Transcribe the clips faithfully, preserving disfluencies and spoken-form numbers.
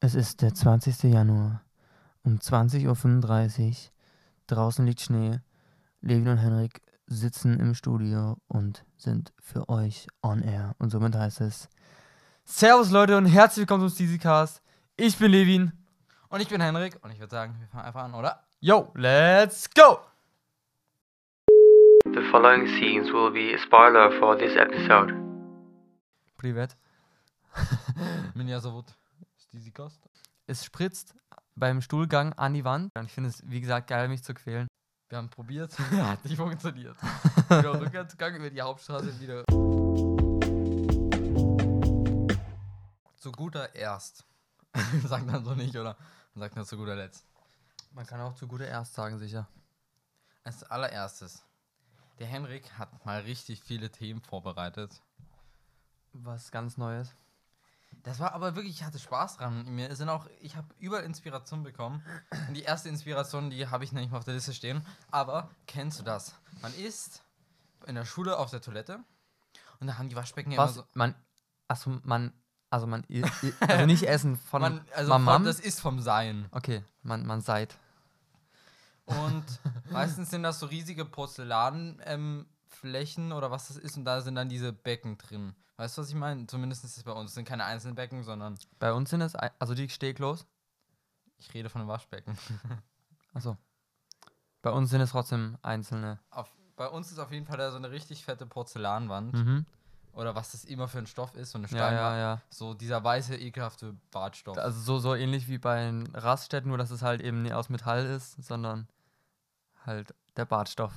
Es ist der zwanzigsten Januar, um zwanzig Uhr fünfunddreißig, draußen liegt Schnee, Levin und Henrik sitzen im Studio und sind für euch on air. Und somit heißt es, Servus Leute und herzlich willkommen zum Steezy Cast. Ich bin Levin und ich bin Henrik und ich würde sagen, wir fangen einfach an, oder? Yo, let's go! The following scenes will be a spoiler for this episode. Privet. Minja Savut. Steezy Cast. Es spritzt beim Stuhlgang an die Wand. Und ich finde es, wie gesagt, geil, mich zu quälen. Wir haben probiert, hat nicht funktioniert. Genau, Rückwärtsgang über die Hauptstraße wieder. Zu guter Erst. Sagt man so nicht, oder? Man sagt nur zu guter Letzt. Man kann auch zu guter Erst sagen, sicher. Als allererstes. Der Henrik hat mal richtig viele Themen vorbereitet. Was ganz Neues. Das war aber wirklich, ich hatte Spaß dran. Mir sind auch, ich habe überall Inspiration bekommen. Und die erste Inspiration, die habe ich nicht mal auf der Liste stehen. Aber kennst du das? Man ist in der Schule auf der Toilette und da haben die Waschbecken Was? immer so. Man, also man, also man, also nicht essen von man, also Mamam. Von, das ist vom Sein. Okay, man, man seid. Und meistens sind das so riesige Porzellan. Ähm, Flächen oder was das ist und da sind dann diese Becken drin. Weißt du, was ich meine? Zumindest ist es bei uns. Es sind keine einzelnen Becken, sondern... Bei uns sind es... Also die Stehklos? Ich rede von einem Waschbecken. Achso. Bei uns sind es trotzdem einzelne. Auf, bei uns ist auf jeden Fall da so eine richtig fette Porzellanwand. Mhm. Oder was das immer für ein Stoff ist, so eine Steinwand. Ja, ja, ja. So dieser weiße, ekelhafte Badstoff. Also so, so ähnlich wie bei Raststätten, nur dass es halt eben nicht aus Metall ist, sondern halt der Badstoff.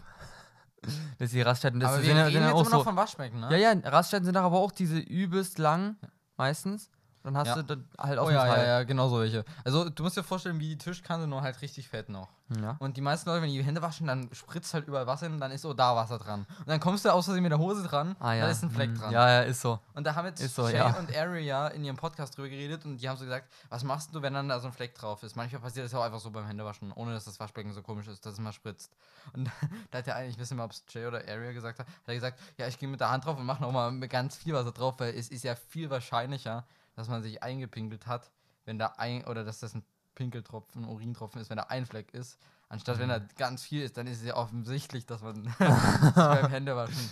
Das ist die Raststätten. Das aber wir sind, reden sind jetzt auch immer so noch von Waschbecken, ne? Ja, ja, Raststätten sind doch aber auch diese übelst lang, meistens. Dann hast ja. du dann halt auch oh, ja, ja, ja, genau solche. Also du musst dir vorstellen, wie die Tischkante nur halt richtig fett noch. Ja. Und die meisten Leute, wenn die, die Hände waschen, dann spritzt halt überall Wasser hin und dann ist oh, da Wasser dran. Und dann kommst du aus Versehen mit der Hose dran, ah, ja. da ist ein Fleck mhm. dran. Ja, ja, ist so. Und da haben jetzt so, Shay ja. und Aria in ihrem Podcast drüber geredet und die haben so gesagt, was machst du, wenn dann da so ein Fleck drauf ist? Manchmal passiert das ja auch einfach so beim Händewaschen, ohne dass das Waschbecken so komisch ist, dass es mal spritzt. Und da hat ja eigentlich, ich weiß nicht mal, ob es Shay oder Aria gesagt hat, hat er gesagt, ja, ich gehe mit der Hand drauf und mache nochmal ganz viel Wasser drauf, weil es ist ja viel wahrscheinlicher, dass man sich eingepinkelt hat, wenn da ein, oder dass das ein Pinkeltropfen, Urintropfen ist, wenn da ein Fleck ist, anstatt mhm. wenn da ganz viel ist, dann ist es ja offensichtlich, dass man sich beim Händewaschen.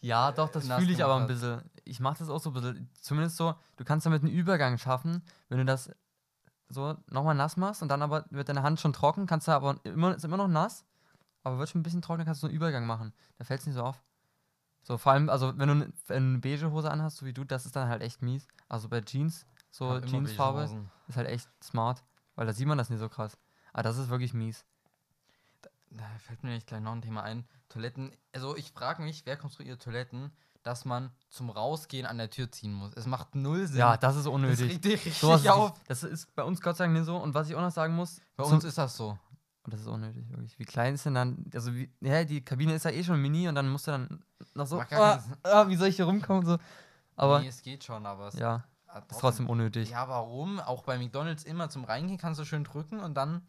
Ja, doch, das fühle ich aber ein bisschen. Ich mache das auch so ein bisschen, zumindest so, du kannst damit einen Übergang schaffen, wenn du das so nochmal nass machst und dann aber wird deine Hand schon trocken, kannst du aber, immer, ist immer noch nass, aber wird schon ein bisschen trocken, dann kannst du einen Übergang machen. Da fällt es nicht so auf. So, vor allem, also wenn du eine beige Hose anhast, so wie du, das ist dann halt echt mies. Also bei Jeans, so Jeansfarbe, ist halt echt smart, weil da sieht man das nicht so krass. Aber das ist wirklich mies. Da, da fällt mir gleich noch ein Thema ein. Toiletten, also ich frage mich, wer konstruiert Toiletten, dass man zum Rausgehen an der Tür ziehen muss? Es macht null Sinn. Ja, das ist unnötig. Das regt dich richtig so auf. Ist, das ist bei uns Gott sei Dank nicht so. Und was ich auch noch sagen muss... Bei uns ist das so. Und das ist unnötig, wirklich. Wie klein ist denn dann, also wie, ja, die Kabine ist ja eh schon mini und dann musst du dann noch so, oh, oh, wie soll ich hier rumkommen, so. Aber, nee, es geht schon, aber es ja, trotzdem, ist trotzdem unnötig. Ja, warum? Auch bei McDonalds immer zum Reingehen kannst du schön drücken und dann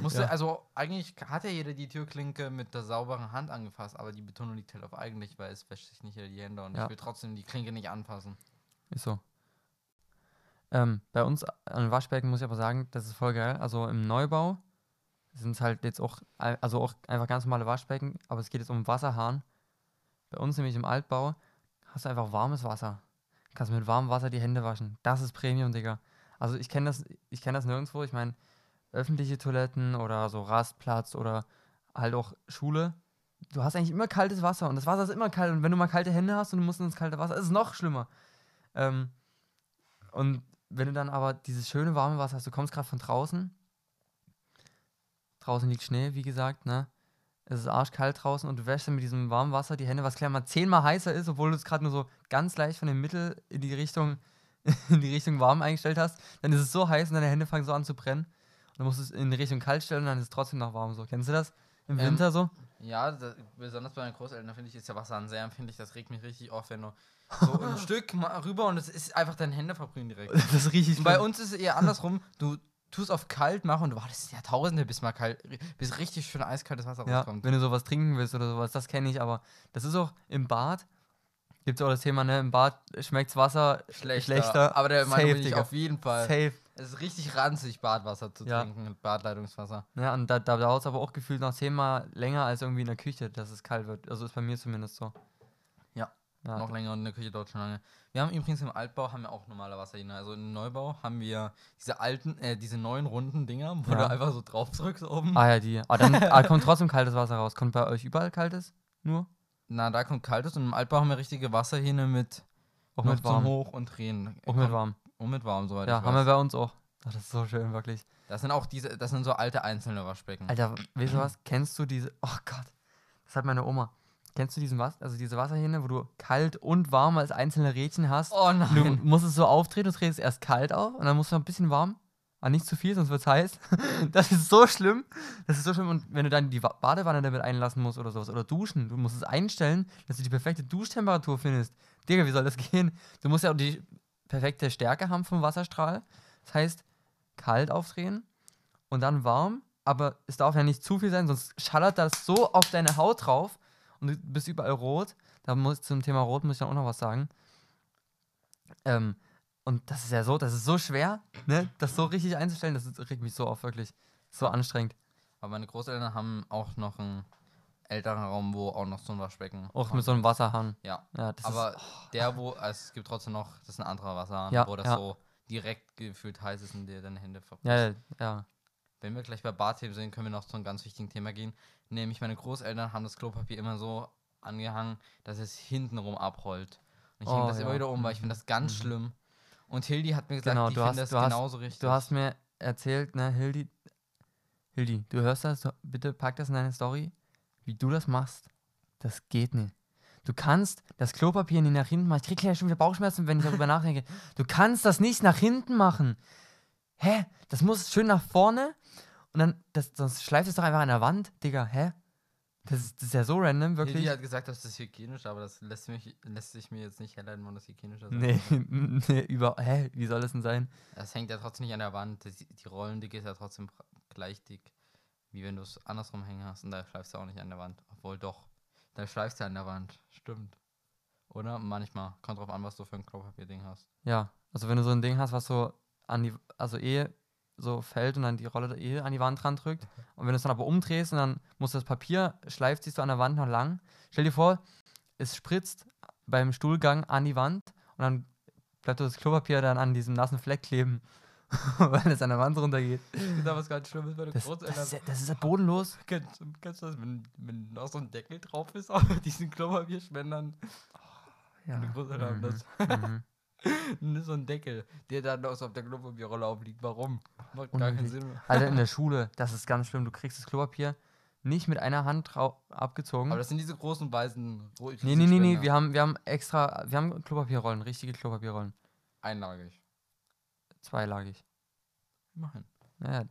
musst ja. du, also eigentlich hat ja jeder die Türklinke mit der sauberen Hand angefasst, aber die Betonung liegt halt auf eigentlich, weil es wäscht sich nicht jeder die Hände und ja. ich will trotzdem die Klinke nicht anpassen. Ist so. Ähm, bei uns an den Waschbecken muss ich aber sagen, das ist voll geil, also im Neubau sind es halt jetzt auch, also auch einfach ganz normale Waschbecken, aber es geht jetzt um Wasserhahn. Bei uns nämlich im Altbau hast du einfach warmes Wasser. Kannst mit warmem Wasser die Hände waschen. Das ist Premium, Digga. Also ich kenne das, ich kenne das nirgendwo. Ich meine, öffentliche Toiletten oder so Rastplatz oder halt auch Schule. Du hast eigentlich immer kaltes Wasser und das Wasser ist immer kalt. Und wenn du mal kalte Hände hast und du musst ins kalte Wasser, ist es noch schlimmer. Ähm, und wenn du dann aber dieses schöne warme Wasser hast, du kommst gerade von draußen, draußen liegt Schnee, wie gesagt, ne? Es ist arschkalt draußen und du wäschst dir mit diesem warmen Wasser die Hände, was klar mal zehnmal heißer ist, obwohl du es gerade nur so ganz leicht von dem Mittel in die Richtung in die Richtung warm eingestellt hast. Dann ist es so heiß und deine Hände fangen so an zu brennen. Und dann musst du es in die Richtung kalt stellen und dann ist es trotzdem noch warm. So. Kennst du das? Im ähm, Winter so? Ja, das, besonders bei meinen Großeltern, finde ich, ist ja Wasser sehr empfindlich. Das regt mich richtig auf, wenn du so ein Stück rüber und es ist einfach deine Hände verbrühen direkt. Das ist richtig. Und bei uns ist es eher andersrum. Du tust auf kalt machen und wow, das ist ja Tausende, bis mal kalt, bis richtig schön eiskaltes Wasser ja, rauskommt. Wenn du sowas trinken willst oder sowas, das kenne ich, aber das ist auch im Bad, gibt es auch das Thema, ne, im Bad schmeckt's Wasser schlechter, schlechter. Aber der Meinung bin ich auf jeden Fall. Safe. Es ist richtig ranzig, Badwasser zu ja. trinken, Badleitungswasser. Ja, und da, da dauert es aber auch gefühlt noch zehnmal länger als irgendwie in der Küche, dass es kalt wird. Also ist bei mir zumindest so. Ja, ja noch länger und in der Küche dauert schon lange. Wir haben übrigens im Altbau haben wir auch normale Wasserhähne. Also im Neubau haben wir diese alten, äh, diese neuen runden Dinger, wo ja. du einfach so drauf drückst oben. Ah ja, die. Ah, dann ah, kommt trotzdem kaltes Wasser raus. Kommt bei euch überall kaltes? Nur? Na, da kommt kaltes und im Altbau haben wir richtige Wasserhähne mit auch mit warm. Hoch und Tränen. Auch mit warm. Und mit warm, soweit ja, ich weiß. Ja, haben wir bei uns auch. Ach, das ist so schön, wirklich. Das sind auch diese, das sind so alte einzelne Waschbecken. Alter, weißt du was? Kennst du diese, oh Gott, das hat meine Oma. Kennst du diesen was? Also diese Wasserhähne, wo du kalt und warm als einzelne Rädchen hast? Oh nein. Du musst es so aufdrehen, du drehst erst kalt auf und dann musst du noch ein bisschen warm. Aber nicht zu viel, sonst wird's heiß. Das ist so schlimm. Das ist so schlimm. Und wenn du dann die Badewanne damit einlassen musst oder sowas, oder duschen, du musst es einstellen, dass du die perfekte Duschtemperatur findest. Digga, wie soll das gehen? Du musst ja auch die perfekte Stärke haben vom Wasserstrahl. Das heißt, kalt aufdrehen und dann warm, aber es darf ja nicht zu viel sein, sonst schallert das so auf deine Haut drauf und du bist überall rot. Da muss, zum Thema Rot muss ich dann auch noch was sagen. Ähm, und das ist ja so, das ist so schwer, ne? Das so richtig einzustellen, das regt mich so auf, wirklich. So anstrengend. Aber meine Großeltern haben auch noch einen älteren Raum, wo auch noch so ein Waschbecken. Auch mit so einem Wasserhahn. Ja, ja das aber ist, oh. der, wo, also es gibt trotzdem noch, das ist ein anderer Wasserhahn, ja, wo das ja. so direkt gefühlt heiß ist und dir deine Hände verpasst. Ja, ja. Wenn wir gleich bei Badthemen sind, können wir noch zu einem ganz wichtigen Thema gehen. Nämlich meine Großeltern haben das Klopapier immer so angehangen, dass es hintenrum abrollt. Und ich oh, hänge das ja. immer wieder um, weil ich finde das ganz mhm. schlimm. Und Hildi hat mir gesagt, genau, ich finde das du genauso hast, richtig. Du hast mir erzählt, ne, Hildi, Hildi, du hörst das, du, bitte pack das in deine Story. Wie du das machst, das geht nicht. Du kannst das Klopapier nicht nach hinten machen. Ich krieg gleich schon wieder Bauchschmerzen, wenn ich darüber nachdenke. Du kannst das nicht nach hinten machen. Hä? Das muss schön nach vorne und dann, das, sonst schleift es doch einfach an der Wand, Digga. Hä? Das ist, das ist ja so random, wirklich. Die hat gesagt, das ist hygienisch, aber das lässt, mich, lässt sich mir jetzt nicht herleiten, wann das hygienischer sein nee, nee, über. Hä? Wie soll das denn sein? Das hängt ja trotzdem nicht an der Wand. Die, die Rollendicke ist ja trotzdem gleich dick, wie wenn du es andersrum hängen hast. Und da schleifst du auch nicht an der Wand. Obwohl, doch. Da schleifst du an der Wand. Stimmt. Oder? Manchmal. Kommt drauf an, was du für ein Klopapier-Ding hast. Ja. Also, wenn du so ein Ding hast, was so an die, also eh so fällt und dann die Rolle eh an die Wand dran drückt. Und wenn du es dann aber umdrehst und dann musst du das Papier, schleift sich so an der Wand noch lang. Stell dir vor, es spritzt beim Stuhlgang an die Wand und dann bleibt das Klopapier dann an diesem nassen Fleck kleben. Weil es an der Wand runtergeht. Da was ganz Schlimmes, weil du das, das, ist ja, das ist ja bodenlos. Kennst, kennst du das, wenn, wenn noch so ein Deckel drauf ist, auf diesen Klopapierspendern? Oh, ja. Mhm. Das. Mhm. Nur so ein Deckel, der dann noch so auf der Klopapierrolle aufliegt. Warum? Macht gar keinen Sinn mehr. Alter, in der Schule, das ist ganz schlimm. Du kriegst das Klopapier nicht mit einer Hand abgezogen. Aber das sind diese großen weißen. Nee, nee, nee, nee, wir haben, wir haben extra, wir haben Klopapierrollen, richtige Klopapierrollen. Einlagig. Zweilagig. Immerhin. Naja,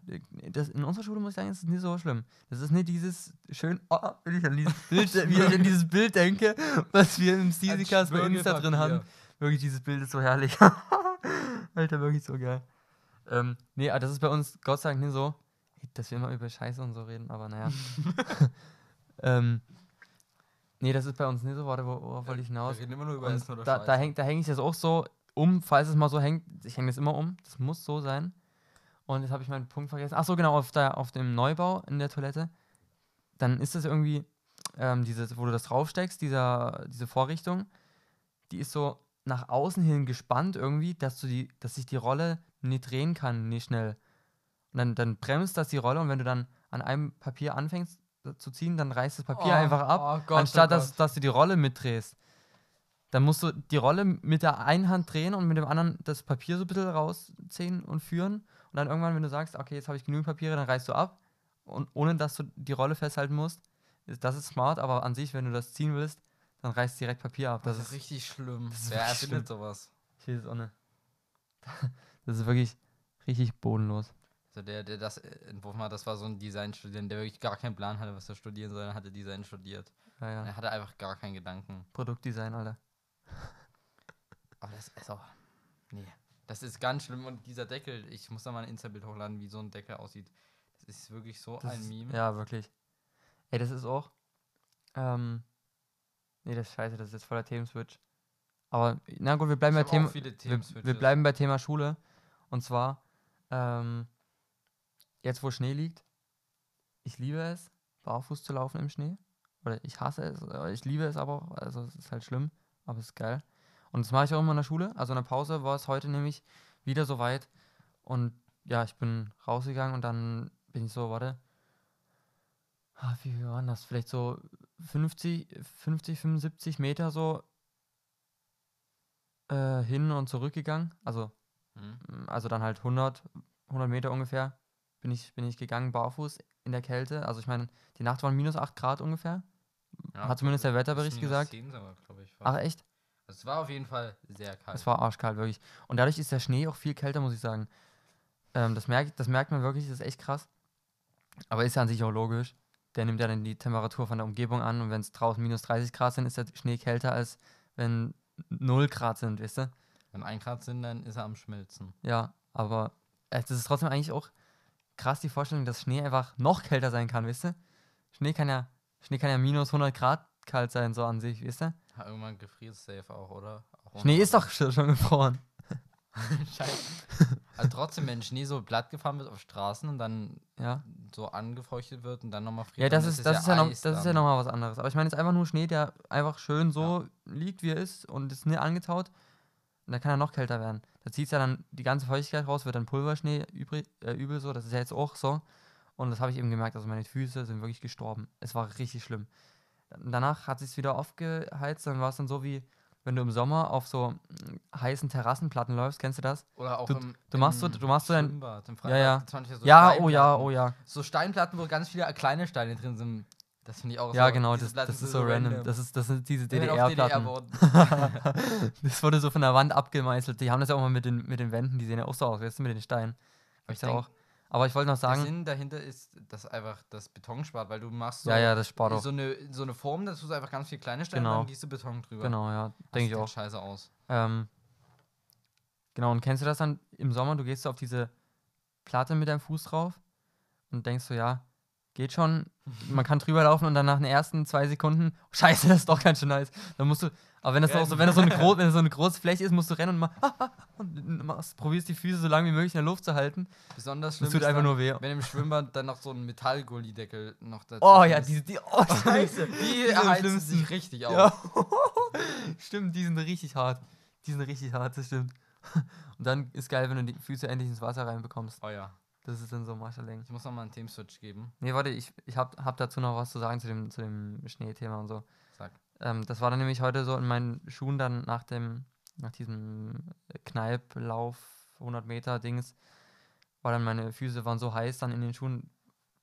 das, in unserer Schule muss ich sagen, ist es nicht so schlimm. Das ist nicht dieses schön, oh, wenn ich an dieses Bild, wie ich an dieses Bild denke, was wir im Steezy Cast bei uns da drin hatten. Wirklich, dieses Bild ist so herrlich. Alter, wirklich so geil. Ähm, nee, aber das ist bei uns Gott sei Dank nicht so, dass wir immer über Scheiße und so reden, aber naja. ähm, nee, das ist bei uns nicht so, warte, worauf wollte ich hinaus? Wir reden immer nur über Essen oder Scheiße. Da hänge da häng ich das auch so um, falls es mal so hängt, ich hänge das immer um, das muss so sein. Und jetzt habe ich meinen Punkt vergessen. Achso, genau, auf, der, auf dem Neubau in der Toilette, dann ist das irgendwie, ähm, dieses, wo du das draufsteckst, dieser, diese Vorrichtung, die ist so nach außen hin gespannt irgendwie, dass du die, dass sich die Rolle nicht drehen kann, nicht schnell. Und dann, dann bremst das die Rolle und wenn du dann an einem Papier anfängst zu ziehen, dann reißt das Papier oh, einfach ab, oh Gott, anstatt oh dass, dass du die Rolle mitdrehst. Dann musst du die Rolle mit der einen Hand drehen und mit dem anderen das Papier so ein bisschen rausziehen und führen. Und dann irgendwann, wenn du sagst, okay, jetzt habe ich genügend Papiere, dann reißt du ab. Und ohne, dass du die Rolle festhalten musst. Das ist smart, aber an sich, wenn du das ziehen willst, dann reißt direkt Papier ab. Das, das ist richtig schlimm. Das ist Wer erfindet schlimm. sowas? Ich weiß es auch nicht. Das ist wirklich richtig bodenlos. Also der, der das entworfen hat, das war so ein Designstudent, der wirklich gar keinen Plan hatte, was er studieren soll. Er hatte Design studiert. Ja, ja. Er hatte einfach gar keinen Gedanken. Produktdesign, Alter. Aber das ist auch. Nee. Das ist ganz schlimm. Und dieser Deckel, ich muss da mal ein Insta-Bild hochladen, wie so ein Deckel aussieht. Das ist wirklich so das ein Meme. Ist, ja, wirklich. Ey, das ist auch. Ähm. Nee, das ist scheiße, das ist jetzt voller Themenswitch. Aber, na gut, wir bleiben ich bei Thema. Wir bleiben bei Thema Schule. Und zwar, Ähm, jetzt, wo Schnee liegt, ich liebe es, barfuß zu laufen im Schnee. Oder ich hasse es, ich liebe es aber auch. Also es ist halt schlimm, aber es ist geil. Und das mache ich auch immer in der Schule. Also in der Pause war es heute nämlich wieder so weit. Und ja, ich bin rausgegangen und dann bin ich so, warte, ach, wie viel waren das? Vielleicht so fünfzig, fünfzig, fünfundsiebzig Meter so äh, hin und zurück gegangen. Also, mhm. also dann halt hundert, hundert Meter ungefähr bin ich, bin ich gegangen, barfuß in der Kälte. Also ich meine, die Nacht waren minus acht Grad ungefähr. Ja, hat zumindest der Wetterbericht gesagt. zehn Sommer, glaub ich, ach echt? Es war auf jeden Fall sehr kalt. Es war arschkalt, wirklich. Und dadurch ist der Schnee auch viel kälter, muss ich sagen. Ähm, das, merk, das merkt man wirklich, das ist echt krass. Aber ist ja an sich auch logisch. Der nimmt ja dann die Temperatur von der Umgebung an und wenn es draußen minus dreißig Grad sind, ist der Schnee kälter, als wenn null Grad sind, weißt du? Wenn ein Grad sind, dann ist er am Schmelzen. Ja, aber es ist trotzdem eigentlich auch krass die Vorstellung, dass Schnee einfach noch kälter sein kann, weißt du? Schnee kann ja, Schnee kann ja minus hundert Grad kalt sein, so an sich, weißt du? Ja, irgendwann gefriert es safe auch, oder? Auch Schnee ist doch schon gefroren. Scheiße. Also trotzdem, wenn Schnee so platt gefahren wird auf Straßen und dann ja. so angefeuchtet wird und dann nochmal friert, ja, das ist, ist das ist ja, ja noch, das ist ja nochmal was anderes. Aber ich meine, es ist einfach nur Schnee, der einfach schön so ja. liegt, wie er ist und ist nicht angetaut. Und da kann er noch kälter werden. Da zieht es ja dann die ganze Feuchtigkeit raus, wird dann Pulverschnee übrig, äh, übel so. Das ist ja jetzt auch so. Und das habe ich eben gemerkt. Also meine Füße sind wirklich gestorben. Es war richtig schlimm. Danach hat es sich wieder aufgeheizt. Dann war es dann so wie, wenn du im Sommer auf so heißen Terrassenplatten läufst, kennst du das? Oder auch du, im, du machst im so, du machst so ein, im Freibad, ja, ja. So ja, oh ja, oh ja. So Steinplatten, wo ganz viele kleine Steine drin sind. Das finde ich auch ja, so. Ja, genau, das, das ist so random. random. Das, ist, das sind diese D D R-Platten. D D R das wurde so von der Wand abgemeißelt. Die haben das ja auch mal mit den, mit den Wänden, die sehen ja auch so aus, weißt du, mit den Steinen. Hab ich da auch. Aber ich wollte noch sagen... Der Sinn dahinter ist, dass einfach das Beton spart, weil du machst so, ja, ja, das spart so, eine, so eine Form, da tust du einfach ganz viel kleine Steine genau. und dann gießt du Beton drüber. Genau, ja, denke ich auch. Das sieht scheiße aus. Ähm, genau, und kennst du das dann im Sommer? Du gehst so auf diese Platte mit deinem Fuß drauf und denkst so, ja, geht schon, man kann drüber laufen und dann nach den ersten zwei Sekunden, scheiße, das ist doch ganz schön nice. Dann musst du... Aber wenn das, auch so, wenn, das so eine groß, wenn das so eine große Fläche ist, musst du rennen und, mal, ah, ah, und machst, probierst die Füße so lange wie möglich in der Luft zu halten. Besonders schlimm. Das tut einfach dann, nur weh. Wenn im Schwimmbad dann noch so ein Metallgullideckel noch dazu oh ist. Ja, die, die oh, scheiße. Die heizen sich richtig auf. Ja. Stimmt, die sind richtig hart. Die sind richtig hart, das stimmt. Und dann ist geil, wenn du die Füße endlich ins Wasser reinbekommst. Oh ja. Das ist dann so Marshalling. Ich muss noch mal einen Themenswitch geben. Nee, warte, ich, ich hab, hab dazu noch was zu sagen zu dem, zu dem Schneethema und so. Sag. Ähm, das war dann nämlich heute so in meinen Schuhen dann nach dem, nach diesem Kneipplauf hundert Meter Dings, war dann meine Füße waren so heiß dann in den Schuhen,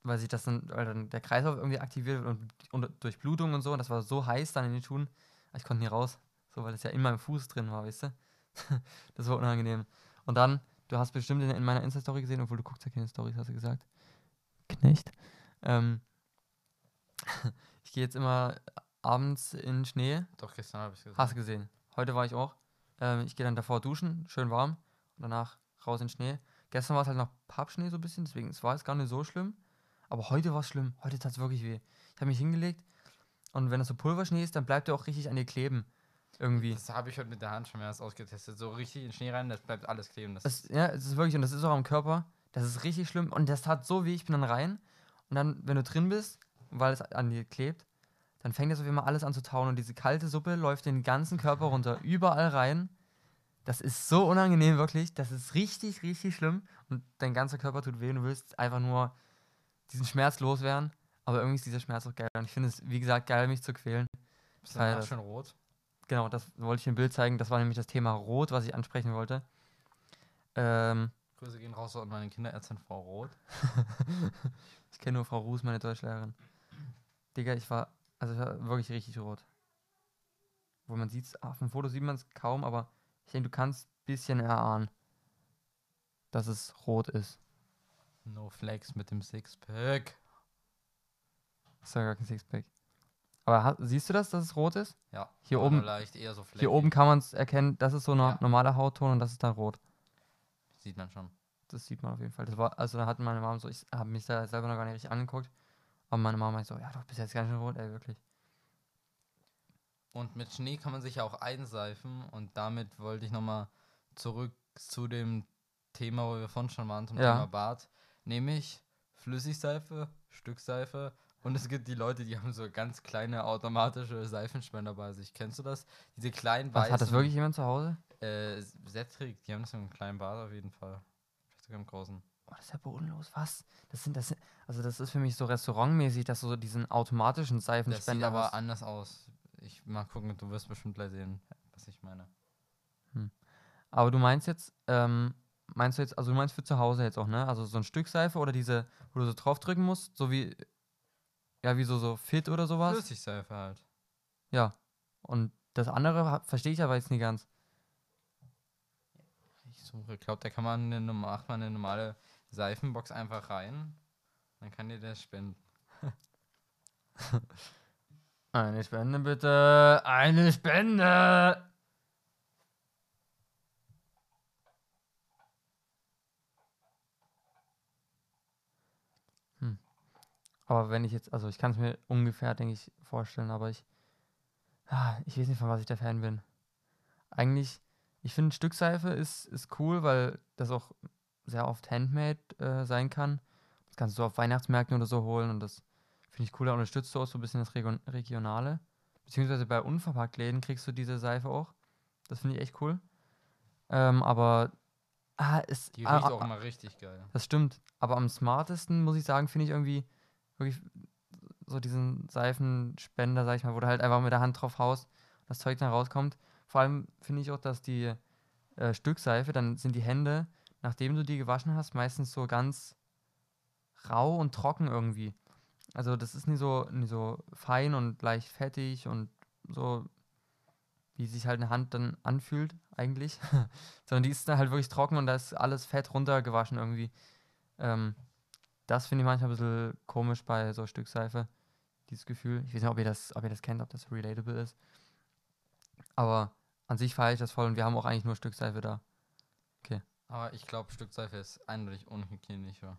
weil sich das dann, weil dann der Kreislauf irgendwie aktiviert wird und, und durch Blutung und so, und das war so heiß dann in den Schuhen, ich konnte nie raus, so weil das ja in meinem Fuß drin war, weißt du? Das war unangenehm. Und dann, du hast bestimmt in, in meiner Insta-Story gesehen, obwohl du guckst ja keine Storys, hast du gesagt. Knecht. Ähm, ich gehe jetzt immer abends in Schnee. Doch, gestern habe ich gesehen. Hast du gesehen. Heute war ich auch. Ähm, ich gehe dann davor duschen, schön warm. Und danach raus in Schnee. Gestern war es halt noch Pappschnee so ein bisschen, deswegen es war es gar nicht so schlimm. Aber heute war es schlimm. Heute tat es wirklich weh. Ich habe mich hingelegt und wenn es so Pulverschnee ist, dann bleibt er auch richtig an dir kleben. Irgendwie. Das habe ich heute mit der Hand schon mehrmals ausgetestet. So richtig in den Schnee rein, das bleibt alles kleben. Das das, ja, es ist wirklich, und das ist auch am Körper. Das ist richtig schlimm. Und das tat so weh, ich bin dann rein. Und dann, wenn du drin bist, weil es an dir klebt, dann fängt das auf jeden Fall alles an zu tauen und diese kalte Suppe läuft den ganzen Körper runter, überall rein. Das ist so unangenehm, wirklich. Das ist richtig, richtig schlimm. Und dein ganzer Körper tut weh und du willst einfach nur diesen Schmerz loswerden. Aber irgendwie ist dieser Schmerz auch geil. Und ich finde es, wie gesagt, geil, mich zu quälen. Bist du dann schon rot? Genau, das wollte ich im Bild zeigen. Das war nämlich das Thema Rot, was ich ansprechen wollte. Ähm, Grüße gehen raus an meine Kinderärztin, Frau Roth. Ich kenne nur Frau Ruß, meine Deutschlehrerin. Digga, ich war... Also, ich war wirklich richtig rot. Wo man sieht, auf dem Foto sieht man es kaum, aber ich denke, du kannst ein bisschen erahnen, dass es rot ist. No Flex mit dem Sixpack. Das ist ja gar kein Sixpack. Aber ha- siehst du das, dass es rot ist? Ja. Hier oben, leicht eher so hier oben kann man es erkennen, das ist so ein ja. normaler Hautton und das ist dann rot. Sieht man schon. Das sieht man auf jeden Fall. Das war, also, da hat meine Mama so, ich habe mich da selber noch gar nicht richtig angeguckt. Aber meine Mama meinte so, ja, doch, bist jetzt ganz schön rot, ey, wirklich. Und mit Schnee kann man sich ja auch einseifen. Und damit wollte ich nochmal zurück zu dem Thema, wo wir vorhin schon waren, zum ja. Thema Bart, nämlich Flüssigseife, Stückseife. Und es gibt die Leute, die haben so ganz kleine automatische Seifenspender bei sich. Kennst du das? Diese kleinen weißen... Was, hat das wirklich jemand zu Hause? Äh, Settrick, die haben das in einem kleinen Bad auf jeden Fall. Vielleicht sogar im großen. Oh, das ist ja bodenlos. Was? Das sind, das sind, also das ist für mich so restaurantmäßig, dass du so diesen automatischen Seifenspender hast. Das sieht aber anders aus. Ich mal gucken, du wirst bestimmt gleich sehen, was ich meine. Hm. Aber du meinst jetzt, ähm, meinst du jetzt, also du meinst für zu Hause jetzt auch, ne? Also so ein Stück Seife oder diese, wo du so draufdrücken musst, so wie, ja, wie so, so Fit oder sowas? Flüssigseife halt. Ja. Und das andere verstehe ich aber jetzt nicht ganz. Ich glaube, da kann man eine, macht man eine normale Seifenbox einfach rein. Dann kann dir der spenden. Eine Spende bitte. Eine Spende. Hm. Aber wenn ich jetzt, also ich kann es mir ungefähr, denke ich, vorstellen, aber ich, ah, ich weiß nicht, von was ich der Fan bin. Eigentlich. Ich finde, ein Stück Seife ist, ist cool, weil das auch sehr oft handmade äh, sein kann. Das kannst du auf Weihnachtsmärkten oder so holen und das finde ich cool. Da unterstützt du auch so ein bisschen das Region- Regionale. Beziehungsweise bei Unverpacktläden kriegst du diese Seife auch. Das finde ich echt cool. Ähm, aber ah, es, die riecht ah, auch ah, immer richtig geil. Das stimmt. Aber am smartesten, muss ich sagen, finde ich irgendwie wirklich so diesen Seifenspender, sag ich mal, wo du halt einfach mit der Hand drauf haust und das Zeug dann rauskommt. Vor allem finde ich auch, dass die äh, Stückseife, dann sind die Hände, nachdem du die gewaschen hast, meistens so ganz rau und trocken irgendwie. Also das ist nicht so, nicht so fein und leicht fettig und so, wie sich halt eine Hand dann anfühlt eigentlich, sondern die ist dann halt wirklich trocken und da ist alles Fett runtergewaschen irgendwie. Ähm, das finde ich manchmal ein bisschen komisch bei so Stückseife, dieses Gefühl. Ich weiß nicht, ob ihr das, ob ihr das kennt, ob das relatable ist. Aber an sich feiere ich das voll und wir haben auch eigentlich nur Stück Seife da. Okay. Aber ich glaube, Stück Seife ist eindeutig unhygienischer.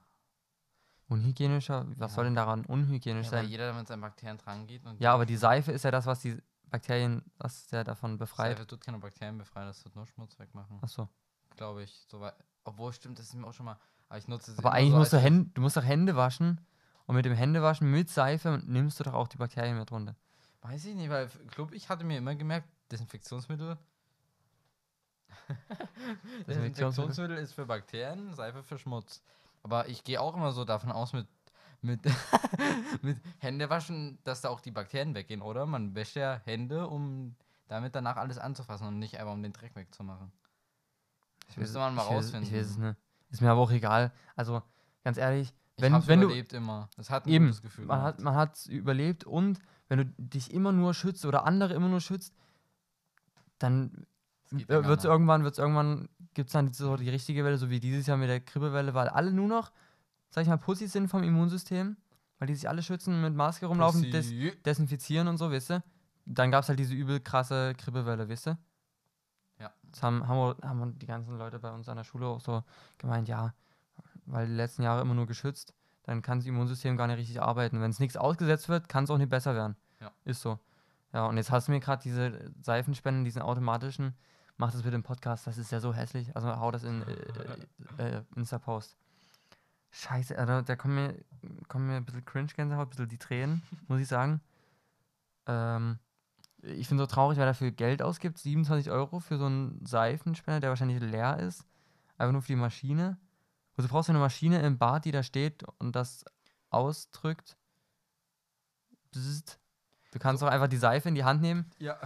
Unhygienischer? Was ja. soll denn daran unhygienisch ja, sein? Weil jeder damit seinen Bakterien dran geht. Und ja, aber die Seife ist ja das, was die Bakterien, was der davon befreit. Seife tut keine Bakterien befreien, das tut nur Schmutz wegmachen. Ach so. Glaube ich. So, weil, obwohl, stimmt, das ist mir auch schon mal. Aber ich nutze es aber eigentlich so musst du Hände, du musst doch Hände waschen und mit dem Händewaschen mit Seife nimmst du doch auch die Bakterien mit runter. Weiß ich nicht, weil glaub, ich hatte mir immer gemerkt, Desinfektionsmittel. Desinfektionsmittel, Desinfektionsmittel ist für Bakterien, Seife für Schmutz. Aber ich gehe auch immer so davon aus, mit, mit, mit Händewaschen, dass da auch die Bakterien weggehen, oder? Man wäscht ja Hände, um damit danach alles anzufassen und nicht einfach um den Dreck wegzumachen. Das müsste man mal ich rausfinden. Will, ich weiß es nicht. Ist mir aber auch egal. Also, ganz ehrlich, wenn, ich hab's wenn überlebt du... immer. Das hat ein eben, gutes Gefühl. Man hat, man hat's überlebt und... Wenn du dich immer nur schützt oder andere immer nur schützt, dann wird es irgendwann, wird's irgendwann gibt es dann so die richtige Welle, so wie dieses Jahr mit der Grippewelle, weil alle nur noch, sag ich mal, Pussys sind vom Immunsystem, weil die sich alle schützen, mit Maske rumlaufen, des- desinfizieren und so, weißt du? Dann gab es halt diese übel krasse Grippewelle, weißt du? Ja. Das haben, haben, wir, haben die ganzen Leute bei uns an der Schule auch so gemeint, ja, weil die letzten Jahre immer nur geschützt. Dann kann das Immunsystem gar nicht richtig arbeiten. Wenn es nichts ausgesetzt wird, kann es auch nicht besser werden. Ja. Ist so. Ja, und jetzt hast du mir gerade diese Seifenspenden, diesen automatischen, mach das bitte im Podcast, das ist ja so hässlich. Also hau das in äh, äh, Insta-Post. Scheiße, also, da kommen mir, kommen mir ein bisschen Cringe-Gänsehaut, ein bisschen die Tränen, muss ich sagen. Ähm, ich finde so traurig, weil er dafür Geld ausgibt, siebenundzwanzig Euro für so einen Seifenspender, der wahrscheinlich leer ist. Einfach nur für die Maschine. Also brauchst du eine Maschine im Bad, die da steht und das ausdrückt. Bzzzt. Du kannst so. Auch einfach die Seife in die Hand nehmen. Ja.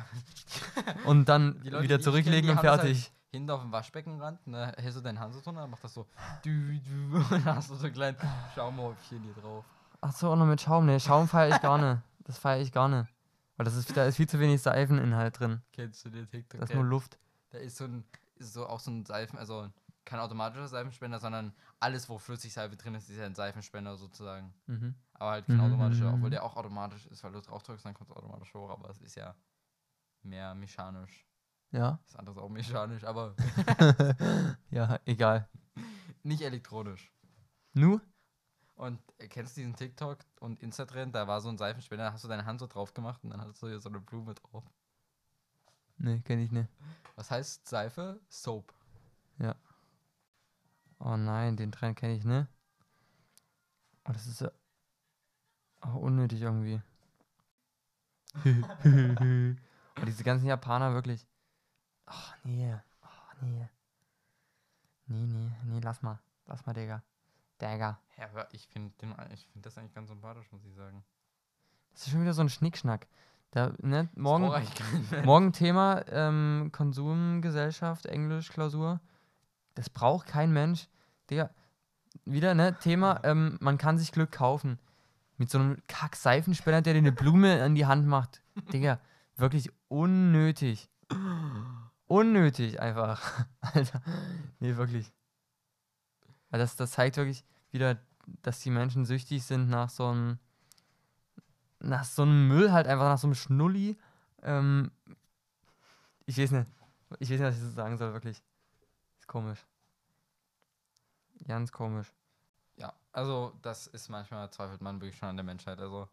Und dann Leute, wieder zurücklegen und fertig. Halt hinten auf dem Waschbeckenrand, ne, hältst du deinen Handschuh drunter, machst das so. Dü, dü, und dann hast du so ein kleines Schaumhäubchen hier drauf. Ach so, auch noch mit Schaum. Ne, Schaum feiere ich gar nicht. Das feiere ich gar nicht. Weil das ist, da ist viel zu wenig Seifeninhalt drin. Kennst du den TikTok? Da ist nur Luft. Da ist so ein, ist so auch so ein Seifen, also kein automatischer Seifenspender, sondern alles, wo Flüssigseife drin ist, ist ja ein Seifenspender sozusagen. Mhm. Aber halt kein mhm. automatischer, obwohl der auch automatisch ist, weil du drauf drückst, dann kommt es automatisch hoch, aber es ist ja mehr mechanisch. Ja. Das andere ist auch mechanisch, aber... ja, egal. Nicht elektronisch. Nu? Und kennst du diesen TikTok und Insta-Trend? Da war so ein Seifenspender, da hast du deine Hand so drauf gemacht und dann hast du hier so eine Blume drauf. Nee, kenn ich nicht. Was heißt Seife? Soap. Ja. Oh nein, den Trend kenne ich, ne? Oh, das ist ja auch unnötig irgendwie. Oh, diese ganzen Japaner wirklich. Oh, nee. Oh, nee. Nee, nee, nee, lass mal. Lass mal, Digga. Digga. Ja, aber ich finde find das eigentlich ganz sympathisch, muss ich sagen. Das ist schon wieder so ein Schnickschnack. Da, ne, morgen, morgen Thema ähm, Konsumgesellschaft, Englisch, Klausur. Das braucht kein Mensch. Digga, wieder, ne, Thema, ähm, man kann sich Glück kaufen. Mit so einem Kack-Seifenspender, der dir eine Blume in die Hand macht. Digga, wirklich unnötig. Unnötig einfach. Alter, nee, wirklich. Das, das zeigt wirklich wieder, dass die Menschen süchtig sind nach so einem nach so einem Müll, halt einfach nach so einem Schnulli. Ähm, ich weiß nicht. Ich weiß nicht, was ich so sagen soll, wirklich. Ist komisch. Ganz komisch. Ja, also das ist manchmal, zweifelt man wirklich schon an der Menschheit. Also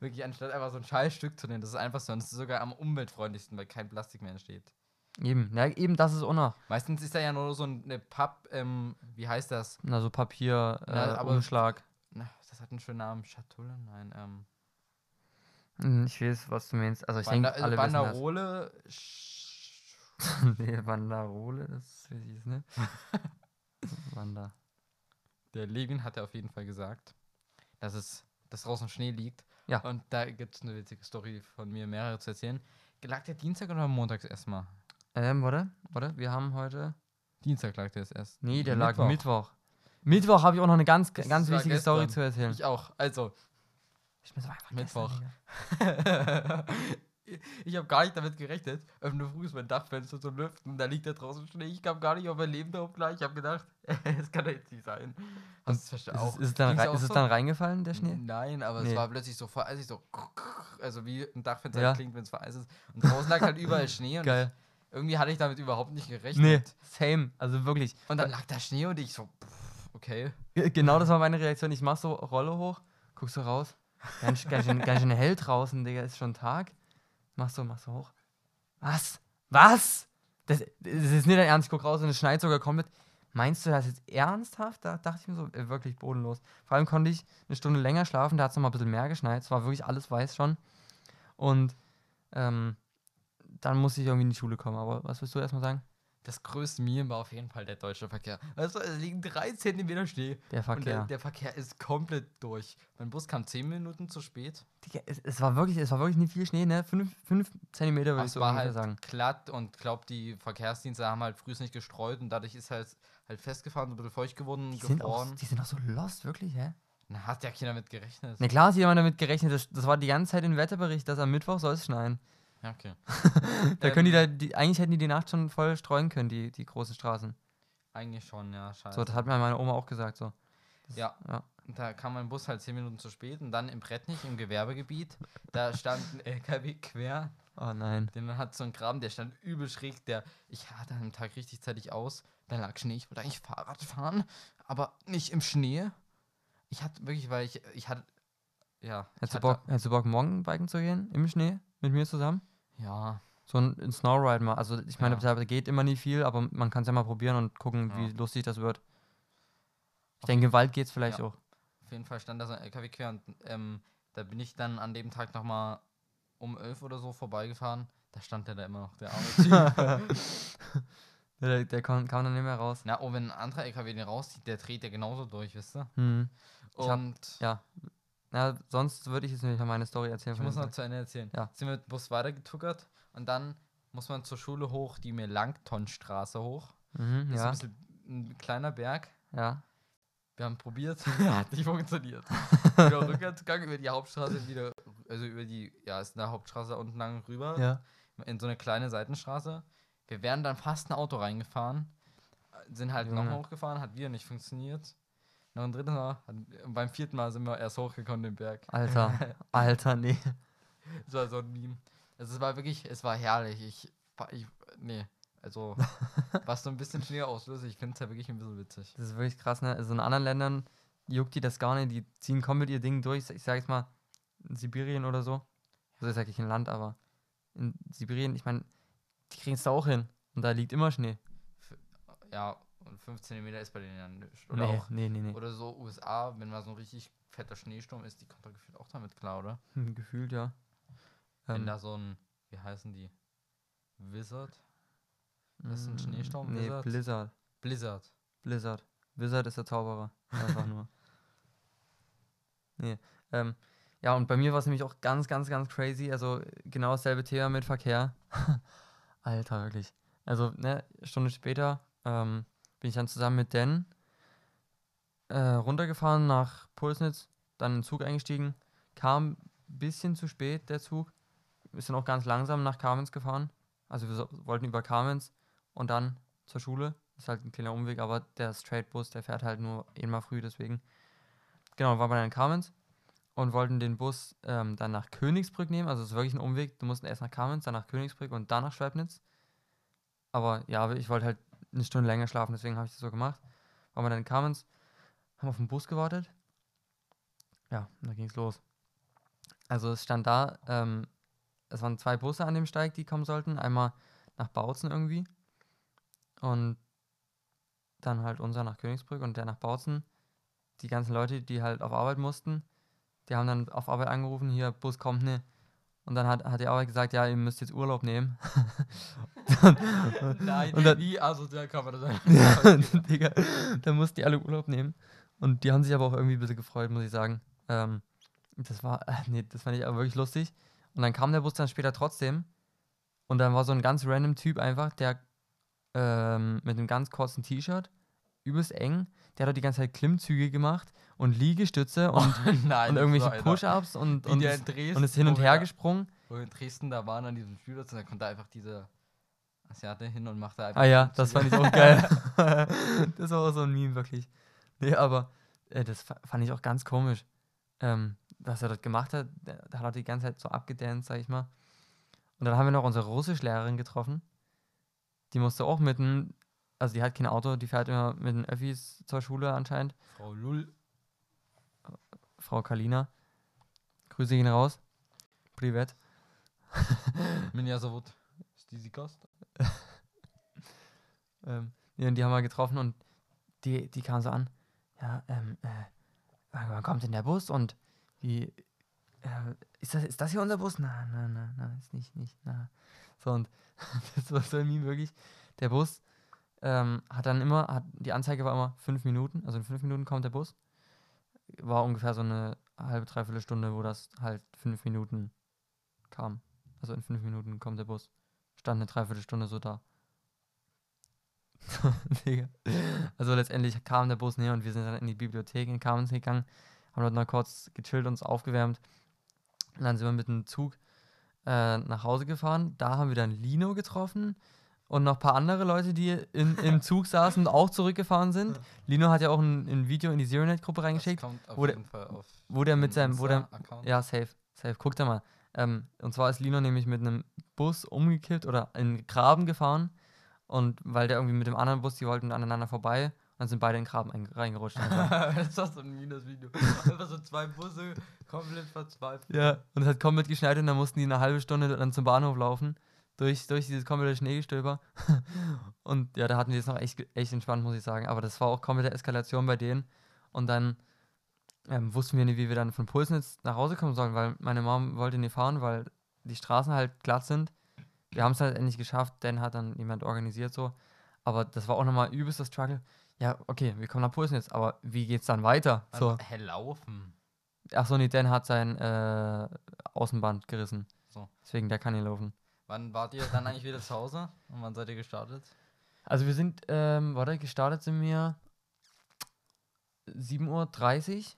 wirklich, anstatt einfach so ein Scheißstück zu nehmen, das ist einfach so. Und das ist sogar am umweltfreundlichsten, weil kein Plastik mehr entsteht. Eben, ja, eben, das ist auch noch. Meistens ist da ja nur so eine Papp, ähm, wie heißt das? Na, so Papier, äh, na, aber, Umschlag. Na, das hat einen schönen Namen. Schatulle? Nein, ähm. Ich weiß, was du meinst. Also ich Banda- denke, alle Banderole. Wissen das. Sch- nee, Banderole, das weiß ich nicht. Wander. Der Levin hat ja auf jeden Fall gesagt, dass es, dass draußen Schnee liegt. Ja. Und da gibt es eine witzige Story von mir, mehrere zu erzählen. Lag der Dienstag oder montags erstmal? Ähm, warte, warte, wir haben heute... Dienstag lag der erst. Nee, der Mittwoch. lag Mittwoch. Mittwoch habe ich auch noch eine ganz, das ganz wichtige gestern. Story zu erzählen. Ich auch, also... Ich bin so einfach Mittwoch. Gestern, ich habe gar nicht damit gerechnet. Öffne früh ist mein Dachfenster zum Lüften, da liegt da draußen Schnee. Ich kam gar nicht auf mein Leben darauf gleich. Ich habe gedacht, es kann doch jetzt nicht sein. Das ist, auch. Ist, ist, dann rei- auch ist so? Es dann reingefallen, der Schnee? Nein, aber nee. Es war plötzlich so vereisig, so... Also wie ein Dachfenster ja. klingt, wenn es vereist ist. Und draußen lag halt überall Schnee. Und geil. Ich, irgendwie hatte ich damit überhaupt nicht gerechnet. Nee, same. Also wirklich. Und dann lag da Schnee und ich so, pff, okay. Genau, das war meine Reaktion. Ich mach so Rolle hoch, guck so raus. Ganz, ganz, schön, ganz schön hell draußen, Digga, ist schon Tag. Mach so, mach so hoch. Was? Was? Das, das ist nicht dein Ernst. Ich guck raus und es schneit sogar komplett. Meinst du das jetzt ernsthaft? Da dachte ich mir so, wirklich bodenlos. Vor allem konnte ich eine Stunde länger schlafen, da hat es nochmal ein bisschen mehr geschneit. Es war wirklich alles weiß schon. Und ähm, dann musste ich irgendwie in die Schule kommen. Aber was willst du erstmal sagen? Das größte Meme war auf jeden Fall der deutsche Verkehr. Weißt du, es liegen drei Zentimeter Schnee. Der Verkehr. Der, der Verkehr ist komplett durch. Mein Bus kam zehn Minuten zu spät. Digga, es, es, war, wirklich, es war wirklich nicht viel Schnee, ne? Fünf, fünf Zentimeter würde ich so sagen. Es war halt glatt und glaub, die Verkehrsdienste haben halt frühs nicht gestreut und dadurch ist halt, halt festgefahren und ein bisschen feucht geworden und gefroren. Sind auch, die sind auch so lost, wirklich, hä? Na, hat ja keiner damit gerechnet. Na klar hat jemand damit gerechnet. Das, das war die ganze Zeit im Wetterbericht, dass am Mittwoch soll es schneien. Ja, okay. Da können die da, die, eigentlich hätten die die Nacht schon voll streuen können, die, die großen Straßen. Eigentlich schon, ja, scheiße. So, das hat mir meine Oma auch gesagt, so. Das, ja. ja, da kam mein Bus halt zehn Minuten zu spät und dann im Brettnich, im Gewerbegebiet, da stand ein L K W quer. Oh nein. Den hat so einen Graben, der stand übel schräg, der, ich hatte an dem Tag richtig zeitig aus, da lag Schnee, ich wollte eigentlich Fahrrad fahren, aber nicht im Schnee. Ich hatte wirklich, weil ich, ich hatte, ja. Hättest du Bock, hättest du Bock, morgen biken zu gehen, im Schnee, mit mir zusammen? Ja. So ein, ein Snowride mal. Also ich meine, ja. da geht immer nicht viel, aber man kann es ja mal probieren und gucken, ja. wie lustig das wird. Ich auf denke, im Wald geht's vielleicht ja. auch. Auf jeden Fall stand da so ein L K W quer und ähm, da bin ich dann an dem Tag nochmal um elf oder so vorbeigefahren. Da stand der da immer noch, der arme Typ. der der kam, kam dann nicht mehr raus. Na, oh, wenn ein anderer L K W den rauszieht, der dreht ja genauso durch, wisst ihr? Mhm. Und hab, ja. Na, sonst würde ich jetzt nicht meine Story erzählen. Ich muss noch Tag. zu Ende erzählen. Ja. Sind wir mit dem Bus weitergetuckert und dann muss man zur Schule hoch, die mir Langtonstraße hoch. Mhm, das ja. ist ein bisschen ein kleiner Berg. Ja. Wir haben probiert, hat nicht funktioniert. Wieder rückwärts gegangen, über die Hauptstraße wieder, also über die, ja, ist eine Hauptstraße unten lang rüber, ja. in so eine kleine Seitenstraße. Wir wären dann fast ein Auto reingefahren, sind halt nochmal hochgefahren, hat wieder nicht funktioniert. Noch ein drittes Mal, beim vierten Mal sind wir erst hochgekommen den Berg. Alter, Alter, nee. Das war so ein Meme. Also es war wirklich, es war herrlich. Ich, ich nee, also was so ein bisschen Schnee auslöst, ich finde es ja wirklich ein bisschen witzig. Das ist wirklich krass, ne? Also in anderen Ländern juckt die das gar nicht, die ziehen komplett ihr Ding durch. Ich sage jetzt mal, in Sibirien oder so. Also ich sage nicht ein Land, aber in Sibirien, ich meine, die kriegen es da auch hin. Und da liegt immer Schnee. Ja, und fünf Zentimeter ist bei denen ja nichts. Oder nee, auch nee, nee, nee. Oder so U S A, wenn mal so ein richtig fetter Schneesturm ist, die kommt da gefühlt auch damit klar, oder? Hm, gefühlt, ja. Wenn ähm, da so ein, wie heißen die? Wizard? Das ist ein Schneesturm? Nee, Wizard? Blizzard. Blizzard. Blizzard. Wizard ist der Zauberer. Einfach nur. Nee. Ähm, ja, und bei mir war es nämlich auch ganz, ganz, ganz crazy. Also genau dasselbe Thema mit Verkehr. Alter, wirklich. Also, ne, eine Stunde später ähm, bin ich dann zusammen mit Dan äh, runtergefahren nach Pulsnitz, dann in den Zug eingestiegen, kam ein bisschen zu spät der Zug, ist dann auch ganz langsam nach Kamenz gefahren. Also wir so, wollten über Kamenz und dann zur Schule. Ist halt ein kleiner Umweg, aber der Straightbus, der fährt halt nur einmal früh, deswegen. Genau, waren wir dann in Kamenz und wollten den Bus ähm, dann nach Königsbrück nehmen. Also es ist wirklich ein Umweg. Du musst erst nach Kamenz, dann nach Königsbrück und dann nach Schweibnitz. Aber ja, ich wollte halt eine Stunde länger schlafen, deswegen habe ich das so gemacht. Waren wir dann in Kamenz, haben auf den Bus gewartet. Ja, und dann ging es los. Also es stand da, ähm, es waren zwei Busse an dem Steig, die kommen sollten. Einmal nach Bautzen irgendwie und dann halt unser nach Königsbrück und der nach Bautzen. Die ganzen Leute, die halt auf Arbeit mussten, die haben dann auf Arbeit angerufen, hier, Bus kommt, ne. Und dann hat, hat die Arbeit gesagt, ja, ihr müsst jetzt Urlaub nehmen. dann, Nein, und dann, wie asozial kann man das eigentlich? Ja, Digga, dann mussten die alle Urlaub nehmen. Und die haben sich aber auch irgendwie ein bisschen gefreut, muss ich sagen. Ähm, das war, äh, nee, das fand ich aber wirklich lustig. Und dann kam der Bus dann später trotzdem. Und dann war so ein ganz random Typ einfach, der ähm, mit einem ganz kurzen T-Shirt, übelst eng, der hat doch die ganze Zeit Klimmzüge gemacht und Liegestütze und, oh nein, und irgendwelche so Push-Ups und, und, ist, Dresden, und ist hin und her gesprungen. Wo wir in Dresden da waren an diesem Spielplatz und da kommt da einfach dieser Asiate hin und macht da einfach. Ah ja, Klimmzüge. Das fand ich auch geil. Das war auch so ein Meme, wirklich. Nee, aber äh, das fand ich auch ganz komisch. Ähm, was er dort gemacht hat, da hat er die ganze Zeit so abgedanced, sag ich mal. Und dann haben wir noch unsere Russischlehrerin getroffen. Die musste auch mitten, also die hat kein Auto, die fährt immer mit den Öffis zur Schule anscheinend. Frau Lull. Frau Kalina. Grüße gehen raus. Privet. Minja Savut. Steezy Cast. ähm, ja, und die haben wir getroffen und die, die kam so an. Ja, ähm, äh, wann kommt denn der Bus? Und die, äh, ist das, ist das hier unser Bus? Nein, nein, nein, nein, ist nicht, nicht, na. So, und das war so ein Meme wirklich. Der Bus ähm, hat dann immer, hat, die Anzeige war immer fünf Minuten, also in fünf Minuten kommt der Bus. War ungefähr so eine halbe, dreiviertel Stunde, wo das halt fünf Minuten kam. Also in fünf Minuten kommt der Bus. Stand eine Dreiviertelstunde so da. Also letztendlich kam der Bus näher und wir sind dann in die Bibliothek in Kamenz gegangen, haben dort noch kurz gechillt, uns aufgewärmt. Und dann sind wir mit dem Zug äh, nach Hause gefahren. Da haben wir dann Lino getroffen und noch ein paar andere Leute, die in, im Zug saßen und auch zurückgefahren sind. Ja. Lino hat ja auch ein, ein Video in die Zero-Net-Gruppe reingeschickt, wo der, wo der mit seinem, wo der, ja, safe, safe, guck da mal. Ähm, und zwar ist Lino nämlich mit einem Bus umgekippt oder in den Graben gefahren und weil der irgendwie mit dem anderen Bus, die wollten aneinander vorbei und dann sind beide in den Graben ein, reingerutscht. Das war so ein Minus-Video. Einfach so zwei Busse, komplett verzweifelt. Ja, und es hat komplett geschneit und dann mussten die eine halbe Stunde dann zum Bahnhof laufen. Durch, durch dieses komplette Schneegestöber. Und ja, da hatten die es noch echt, echt entspannt, muss ich sagen. Aber das war auch komplette Eskalation bei denen. Und dann ähm, wussten wir nicht, wie wir dann von Pulsnitz nach Hause kommen sollen, weil meine Mom wollte nicht fahren, weil die Straßen halt glatt sind. Wir haben es halt endlich geschafft, dann hat dann jemand organisiert so. Aber das war auch nochmal übelster Struggle. Ja, okay, wir kommen nach Pulsnitz, aber wie geht's dann weiter? So. Hä, laufen. Achso, nee, Dan hat sein äh, Außenband gerissen. So. Deswegen, der kann nicht laufen. Wann wart ihr dann eigentlich wieder zu Hause? Und wann seid ihr gestartet? Also wir sind, ähm, warte, gestartet sind wir sieben Uhr dreißig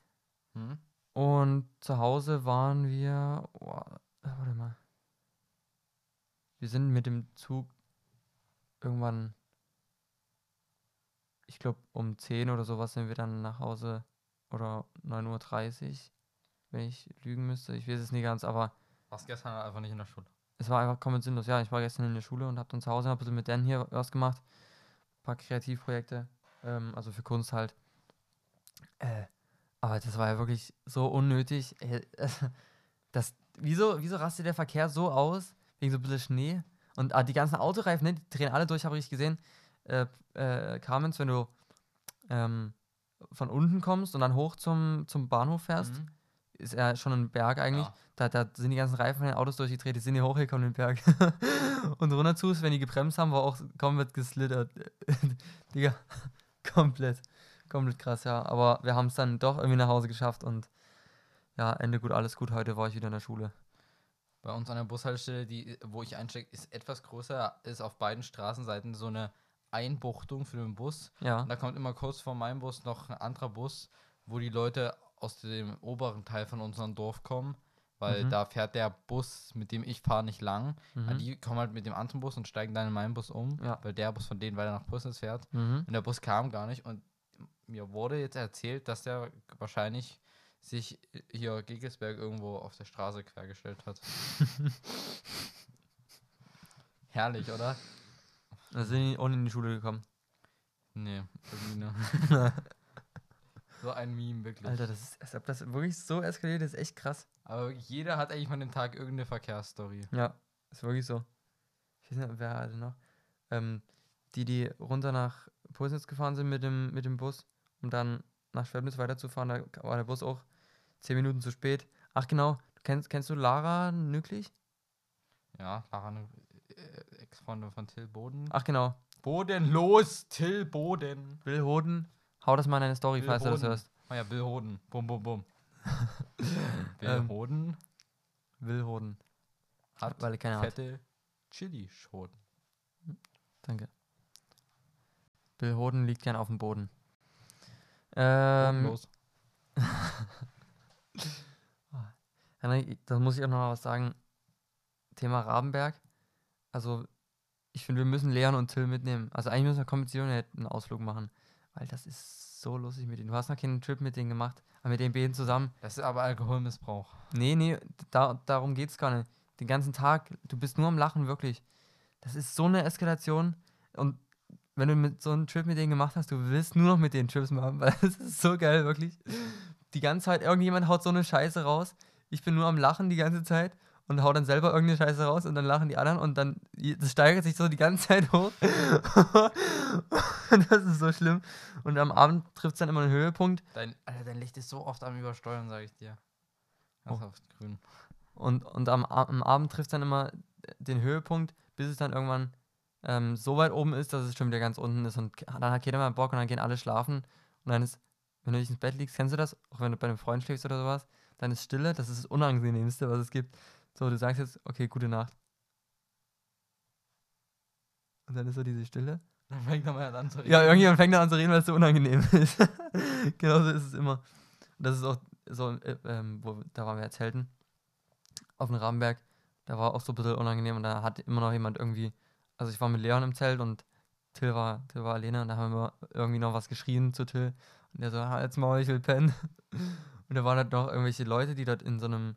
hm? Und zu Hause waren wir, oh, warte mal, wir sind mit dem Zug irgendwann, ich glaube um zehn oder sowas sind wir dann nach Hause oder neun Uhr dreißig, wenn ich lügen müsste, ich weiß es nicht ganz, aber... Warst gestern einfach nicht in der Schule? Es war einfach komplett sinnlos. Ja, ich war gestern in der Schule und habe dann zu Hause ein bisschen mit Dan hier was gemacht. Ein paar Kreativprojekte, ähm, also für Kunst halt. Äh, aber das war ja wirklich so unnötig. Ey, das, wieso, wieso rastet der Verkehr so aus, wegen so ein bisschen Schnee? Und ah, die ganzen Autoreifen, ne, die drehen alle durch, habe ich gesehen. äh, äh, Kamenz, wenn du ähm, von unten kommst und dann hoch zum, zum Bahnhof fährst, mhm. ist ja schon ein Berg eigentlich. Ja. Da, da sind die ganzen Reifen von den Autos durchgedreht, die sind hier hochgekommen, den Berg. Und runter zu ist, wenn die gebremst haben, war auch komplett geslittert. Digga, komplett. Komplett krass, ja. Aber wir haben es dann doch irgendwie nach Hause geschafft und ja, Ende gut, alles gut. Heute war ich wieder in der Schule. Bei uns an der Bushaltestelle, die, wo ich einsteige, ist etwas größer, ist auf beiden Straßenseiten so eine Einbuchtung für den Bus. Ja. Und da kommt immer kurz vor meinem Bus noch ein anderer Bus, wo die Leute aus dem oberen Teil von unserem Dorf kommen, weil mhm. da fährt der Bus, mit dem ich fahre, nicht lang. Mhm. Ja, die kommen halt mit dem anderen Bus und steigen dann in meinen Bus um, ja. weil der Bus von denen weiter nach Brüssel fährt. Mhm. Und der Bus kam gar nicht. Und mir wurde jetzt erzählt, dass der wahrscheinlich sich hier Gegelsberg irgendwo auf der Straße quergestellt hat. Herrlich, oder? Da sind die ohne in die Schule gekommen. Nee, irgendwie ne. So ein Meme, wirklich. Alter, das ist, als ob das wirklich so eskaliert ist, echt krass. Aber jeder hat eigentlich mal den Tag irgendeine Verkehrsstory. Ja, ist wirklich so. Ich weiß nicht, wer hatte noch? Ähm, die, die runter nach Pulsnitz gefahren sind mit dem, mit dem Bus, um dann nach Schwäbnitz weiterzufahren, da war der Bus auch zehn Minuten zu spät. Ach genau, kennst, kennst du Lara Nücklich? Ja, Lara Nücklich, äh, Ex-Freundin von Till Boden. Ach genau. Boden, los, Till Boden. Bill Hoden, hau das mal in deine Story, Bill falls Boden. Du das hörst. Ah ja, Bill Hoden, bum bum bum. Bill ähm, Hoden. Bill Hoden. Hat weil keine fette Chili-Schoten. Danke. Bill Hoden liegt gern auf dem Boden. Ähm, los. Da muss ich auch noch mal was sagen. Thema Rabenberg. Also, ich finde, wir müssen Leon und Till mitnehmen. Also, eigentlich müssen wir kommissioniert einen Ausflug machen. Weil das ist so lustig mit denen. Du hast noch keinen Trip mit denen gemacht. Aber mit den beiden zusammen. Das ist aber Alkoholmissbrauch. Nee, nee, da, darum geht's gar nicht. Den ganzen Tag, du bist nur am Lachen, wirklich. Das ist so eine Eskalation. Und wenn du mit so einem Trip mit denen gemacht hast, du willst nur noch mit denen Trips machen, weil das ist so geil, wirklich. Die ganze Zeit, irgendjemand haut so eine Scheiße raus. Ich bin nur am Lachen die ganze Zeit und hau dann selber irgendeine Scheiße raus und dann lachen die anderen und dann, das steigert sich so die ganze Zeit hoch. Das ist so schlimm. Und am Abend trifft es dann immer einen Höhepunkt. Dein, Alter, dein Licht ist so oft am Übersteuern, sag ich dir. Ganz oh. oft grün. Und, und am, am Abend trifft es dann immer den Höhepunkt, bis es dann irgendwann Ähm, so weit oben ist, dass es schon wieder ganz unten ist und dann hat jeder mal Bock und dann gehen alle schlafen und dann ist, wenn du dich ins Bett liegst, kennst du das, auch wenn du bei einem Freund schläfst oder sowas, dann ist Stille, das ist das Unangenehmste, was es gibt. So, du sagst jetzt, okay, gute Nacht. Und dann ist so diese Stille. Dann fängt dann mal an zu reden. Ja, irgendjemand fängt dann an zu reden, weil es so unangenehm ist. Genauso ist es immer. Und das ist auch so, äh, ähm, wo, da waren wir ja zelten, auf dem Rabenberg, da war auch so ein bisschen unangenehm und da hat immer noch jemand irgendwie Also ich war mit Leon im Zelt und Till war, Till war alleine und da haben wir irgendwie noch was geschrien zu Till. Und der so, halt's Maul, ich will pennen. Und da waren halt noch irgendwelche Leute, die dort in so einem,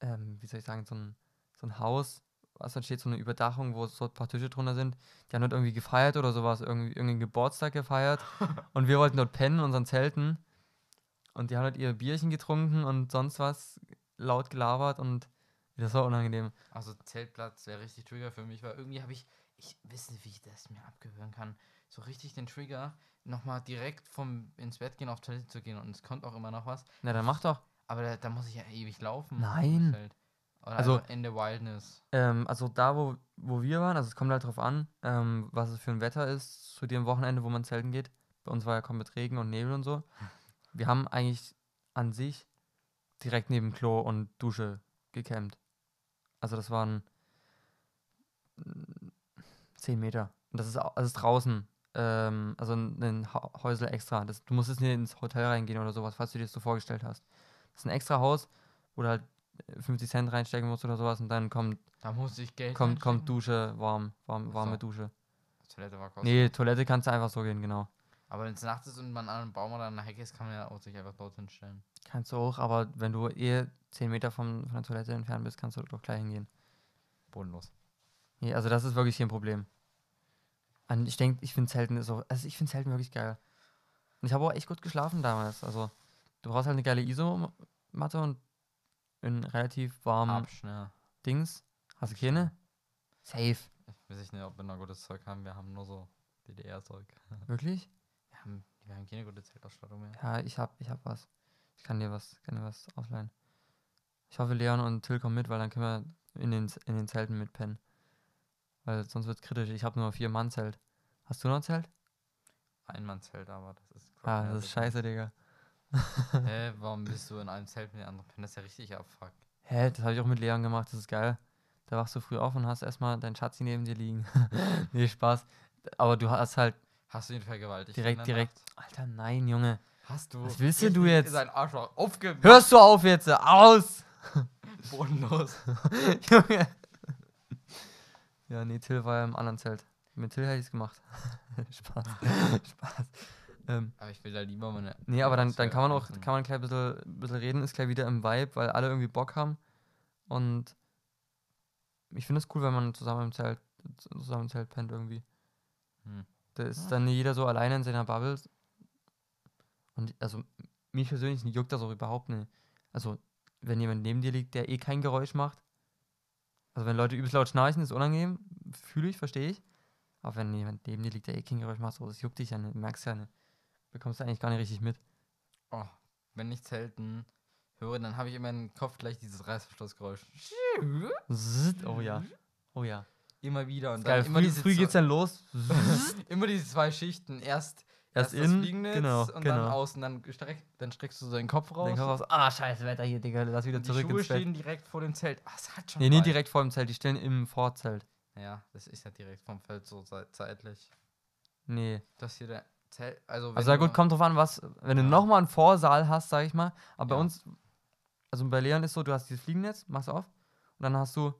ähm, wie soll ich sagen, so ein, so ein Haus, was dann steht, so eine Überdachung, wo so ein paar Tische drunter sind. Die haben dort irgendwie gefeiert oder sowas, irgendwie irgendeinen Geburtstag gefeiert. Und wir wollten dort pennen in unseren Zelten. Und die haben dort ihre Bierchen getrunken und sonst was laut gelabert und das war unangenehm. Also Zeltplatz wäre richtig Trigger für mich, weil irgendwie habe ich, ich weiß nicht, wie ich das mir abgehören kann, so richtig den Trigger, nochmal direkt vom ins Bett gehen auf Toilette zu gehen und es kommt auch immer noch was. Na, dann mach doch. Aber da, da muss ich ja ewig laufen. Nein. Oder also in der Wildness. Ähm, also da, wo, wo wir waren, also es kommt halt drauf an, ähm, was es für ein Wetter ist, zu dem Wochenende, wo man zelten geht. Bei uns war ja komplett Regen und Nebel und so. Wir haben eigentlich an sich direkt neben Klo und Dusche gecampt. Also das waren zehn Meter. Und das ist, das ist draußen. Ähm, also ein, ein Häusel extra. Das, du musst jetzt nicht ins Hotel reingehen oder sowas, falls du dir das so vorgestellt hast. Das ist ein extra Haus, wo du halt fünfzig Cent reinstecken musst oder sowas und dann kommt da muss ich Geld kommt, kommt Dusche, warm, warm warme so. Dusche. Die Toilette war kostenlos. Nee, Toilette kannst du einfach so gehen, genau. Aber wenn es nachts ist und man an einem Baum oder an einer Hecke ist, kann man ja auch sich einfach dort hinstellen. Kannst du auch, aber wenn du eh zehn Meter vom, von der Toilette entfernt bist, kannst du doch gleich hingehen. Bodenlos. Nee, also das ist wirklich hier ein Problem. Und ich denke, ich finde Zelten ist auch, also ich finde Zelten wirklich geil. Und ich habe auch echt gut geschlafen damals. Also du brauchst halt eine geile I S O-Matte und in relativ warmen Dings. Hast du keine? Safe. Ich weiß nicht, ob wir noch gutes Zeug haben. Wir haben nur so D D R-Zeug. Wirklich? Wir haben, wir haben keine gute Zeltausstattung mehr. Ja, ich hab, ich hab was. Ich kann dir was, kann dir was offline. Ich hoffe, Leon und Till kommen mit, weil dann können wir in den, in den Zelten mitpennen. Weil sonst wird's kritisch. Ich habe nur ein Vier-Mann-Zelt. Hast du noch ein Zelt? Ein-Mann-Zelt, aber das ist... Ah, das, das ist scheiße, Digga. Hä, hey, warum bist du in einem Zelt mit den anderen pennen? Das ist ja richtig abfuck. Hä, hey, das habe ich auch mit Leon gemacht. Das ist geil. Da wachst du früh auf und hast erstmal deinen Schatzi neben dir liegen. Nee, Spaß. Aber du hast halt... Hast du ihn vergewaltigt? Direkt, direkt. Nacht? Alter, nein, Junge. Hast du... Was willst du, du jetzt? Aufge- Hörst du auf jetzt? Aus! Bodenlos. Junge. Ja, nee, Till war ja im anderen Zelt. Mit Till hätte ich es gemacht. Spaß. Spaß. Ähm, aber ich will da lieber meine... Nee, aber dann, dann kann man auch kann man gleich ein bisschen, bisschen reden. Ist gleich wieder im Vibe, weil alle irgendwie Bock haben. Und... Ich finde es cool, wenn man zusammen im Zelt zusammen im Zelt pennt irgendwie. Hm. Da ist dann jeder so alleine in seiner Bubble. Und also mich persönlich juckt das auch überhaupt nicht. Also wenn jemand neben dir liegt, der eh kein Geräusch macht. Also wenn Leute übelst laut schnarchen, ist unangenehm. Fühle ich, verstehe ich. Aber wenn jemand neben dir liegt, der eh kein Geräusch macht, so, das juckt dich ja nicht. Merkst ja nicht. Bekommst du eigentlich gar nicht richtig mit. Oh, wenn ich zelten höre, dann habe ich immer im Kopf gleich dieses Reißverschlussgeräusch. Oh ja. Oh ja. Immer wieder. Und dann geil, immer früh, diese früh geht's dann los. Immer diese zwei Schichten. Erst, erst, erst in, das Fliegennetz genau, und genau. Dann außen. Dann, streck, dann streckst du so den Kopf raus. Den Kopf raus. Ah, scheiße Wetter hier, Digga. Lass wieder und zurück ins Zelt. Die Schuhe stehen direkt vor dem Zelt. Ach, das hat schon nee, nicht direkt vor dem Zelt. Die stehen im Vorzelt. Ja, das ist ja direkt vom Feld so zeitlich. Nee. Das hier der Zelt. Also, also ja gut, kommt drauf an, was. Wenn ja. du nochmal einen Vorsaal hast, sag ich mal. Aber ja. bei uns... Also bei Leon ist so, du hast dieses Fliegennetz, machst auf und dann hast du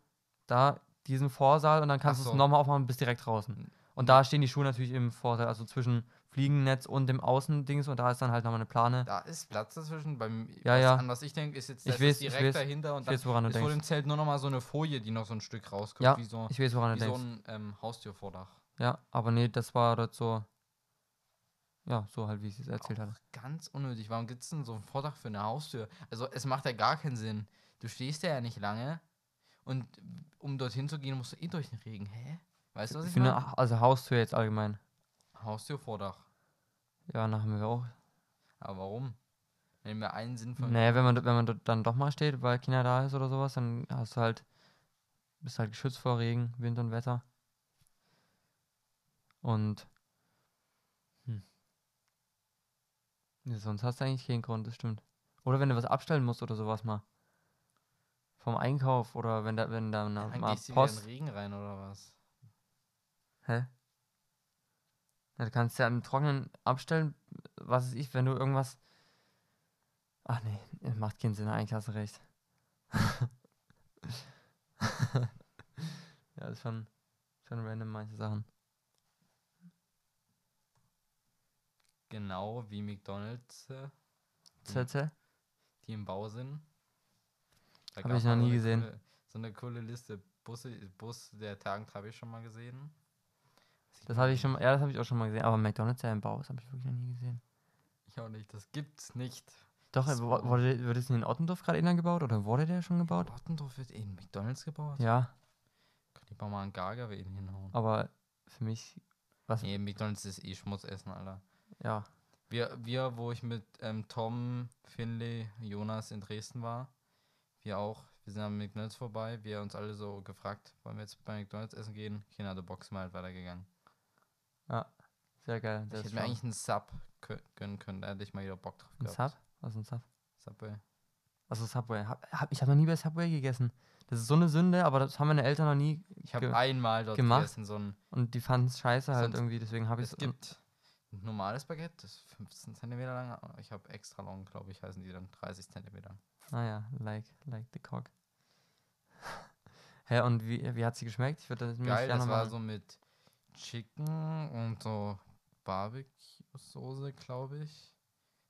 da diesen Vorsaal und dann kannst du es nochmal aufmachen und bist direkt draußen. Und da stehen die Schuhe natürlich im Vorsaal, also zwischen Fliegennetz und dem Außendings und da ist dann halt nochmal eine Plane. Da ist Platz dazwischen. Beim ja, ja. An was ich denke, ist jetzt das ich weiß, ist direkt ich weiß, dahinter und dann weiß, ist vor dem Zelt nur nochmal so eine Folie, die noch so ein Stück rauskommt, ja, wie so, ich weiß, woran wie du so ein ähm, Haustürvordach. Ja, aber nee, das war dort so... Ja, so halt, wie ich es erzählt hatte. Ganz unnötig. Warum gibt es denn so einen Vordach für eine Haustür? Also, es macht ja gar keinen Sinn. Du stehst ja nicht lange und um dorthin zu gehen, musst du eh durch den Regen. Hä? Weißt du, was ich, ich meine? Eine, also, Haustür jetzt allgemein. Haustür, Vordach. Ja, dann haben wir auch. Aber warum? Nehmen wir einen Sinn von... Naja, wenn man, wenn man dann doch mal steht, weil China da ist oder sowas, dann hast du halt... Bist halt geschützt vor Regen, Wind und Wetter. Und... Nee, sonst hast du eigentlich keinen Grund, das stimmt. Oder wenn du was abstellen musst oder sowas mal. Vom Einkauf oder wenn da wenn da na, ja, mal Post... Dann gehst du in den Regen rein oder was? Hä? Ja, du kannst ja im Trockenen abstellen, was weiß ich, wenn du irgendwas... Ach nee, macht keinen Sinn, eigentlich hast du recht. Ja, ist schon, schon random manche Sachen. Genau wie McDonald's, äh, die, die im Bau sind. Habe ich noch nie so gesehen. Coole, so eine coole Liste. Busse, Bus der Tagend habe ich schon mal gesehen. Das, das habe ich schon mal, ja, das habe ich auch schon mal gesehen. Aber McDonald's ja im Bau, das habe ich wirklich noch nie gesehen. Ich auch nicht, das gibt's nicht. Doch, so. wurde, wurde es in Ottendorf gerade innen gebaut oder wurde der schon gebaut? In Ottendorf wird eh in McDonald's gebaut? Ja. Kann ich mal einen Gaga wegen hinhauen. Aber für mich, was? Nee, McDonald's ist eh Schmutzessen, Alter. Ja. Wir, wir, wo ich mit ähm, Tom, Finley, Jonas in Dresden war, wir auch, wir sind am McDonald's vorbei, wir haben uns alle so gefragt, wollen wir jetzt bei McDonald's essen gehen? Keiner hat die Box mal halt weitergegangen. Ja, sehr geil. Ich hätte mir eigentlich einen Sub kö- gönnen können, da hätte ich mal wieder Bock drauf gehabt. Ein Sub? Was ist ein Sub? Subway. Also Subway. Hab, hab, ich habe noch nie bei Subway gegessen. Das ist so eine Sünde, aber das haben meine Eltern noch nie gemacht. Ich habe ge- einmal dort gemacht. Gegessen. So ein und die fanden es scheiße halt irgendwie, deswegen habe ich es... gibt... Normales Baguette, das ist fünfzehn Zentimeter lang. Ich habe extra long, glaube ich, heißen die dann dreißig Zentimeter. Naja, ah like, like the cock. Hä, und wie, wie hat sie geschmeckt? Ich würde das nämlich gerne das war so mit Chicken und so Barbecue-Soße, glaube ich.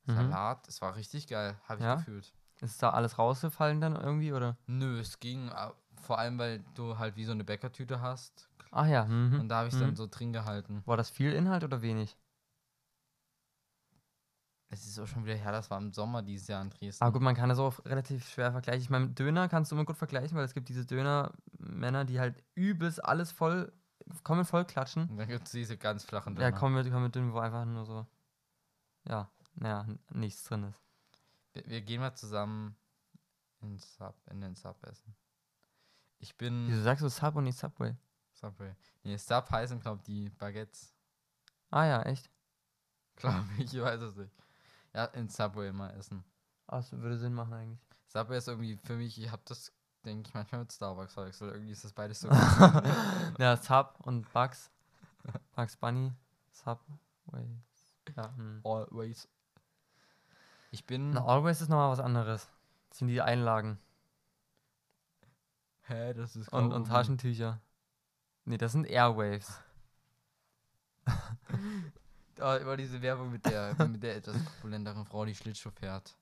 Mhm. Salat, es war richtig geil, habe ich ja? gefühlt. Ist da alles rausgefallen dann irgendwie, oder? Nö, es ging, vor allem, weil du halt wie so eine Bäckertüte hast. Ach ja. Mhm. Und da habe ich es mhm. dann so drin gehalten. War das viel Inhalt oder wenig? Es ist auch schon wieder her, das war im Sommer dieses Jahr in Dresden. Aber gut, man kann das auch relativ schwer vergleichen. Ich meine, mit Döner kannst du immer gut vergleichen, weil es gibt diese Döner-Männer, die halt übelst alles voll Komm, wir voll klatschen. Und dann gibt es diese ganz flachen Döner. Ja, komm, wir kommen mit dünn, wo einfach nur so, ja, naja, nichts drin ist. Wir, wir gehen mal zusammen in, Sub, in den Sub essen. Ich bin... Wieso sagst du Sub und nicht Subway? Subway. Nee, Sub heißen, glaube ich, die Baguettes. Ah ja, echt? Glaube ich, ich weiß es nicht. Ja, in Subway mal essen. Ach, das würde Sinn machen eigentlich. Subway ist irgendwie für mich, ich habe das, denke ich, manchmal mit Starbucks verwechselt. Irgendwie ist das beides so. Ja, Sub und Bugs. Bugs Bunny. Subway. Ja, hm. Always. Ich bin... Na, Always ist nochmal was anderes. Das sind die Einlagen. Hä, das ist... Und, und Taschentücher. Nee, das sind Airwaves. Da über diese Werbung mit der, mit der etwas opulenteren Frau, die Schlittschuh fährt.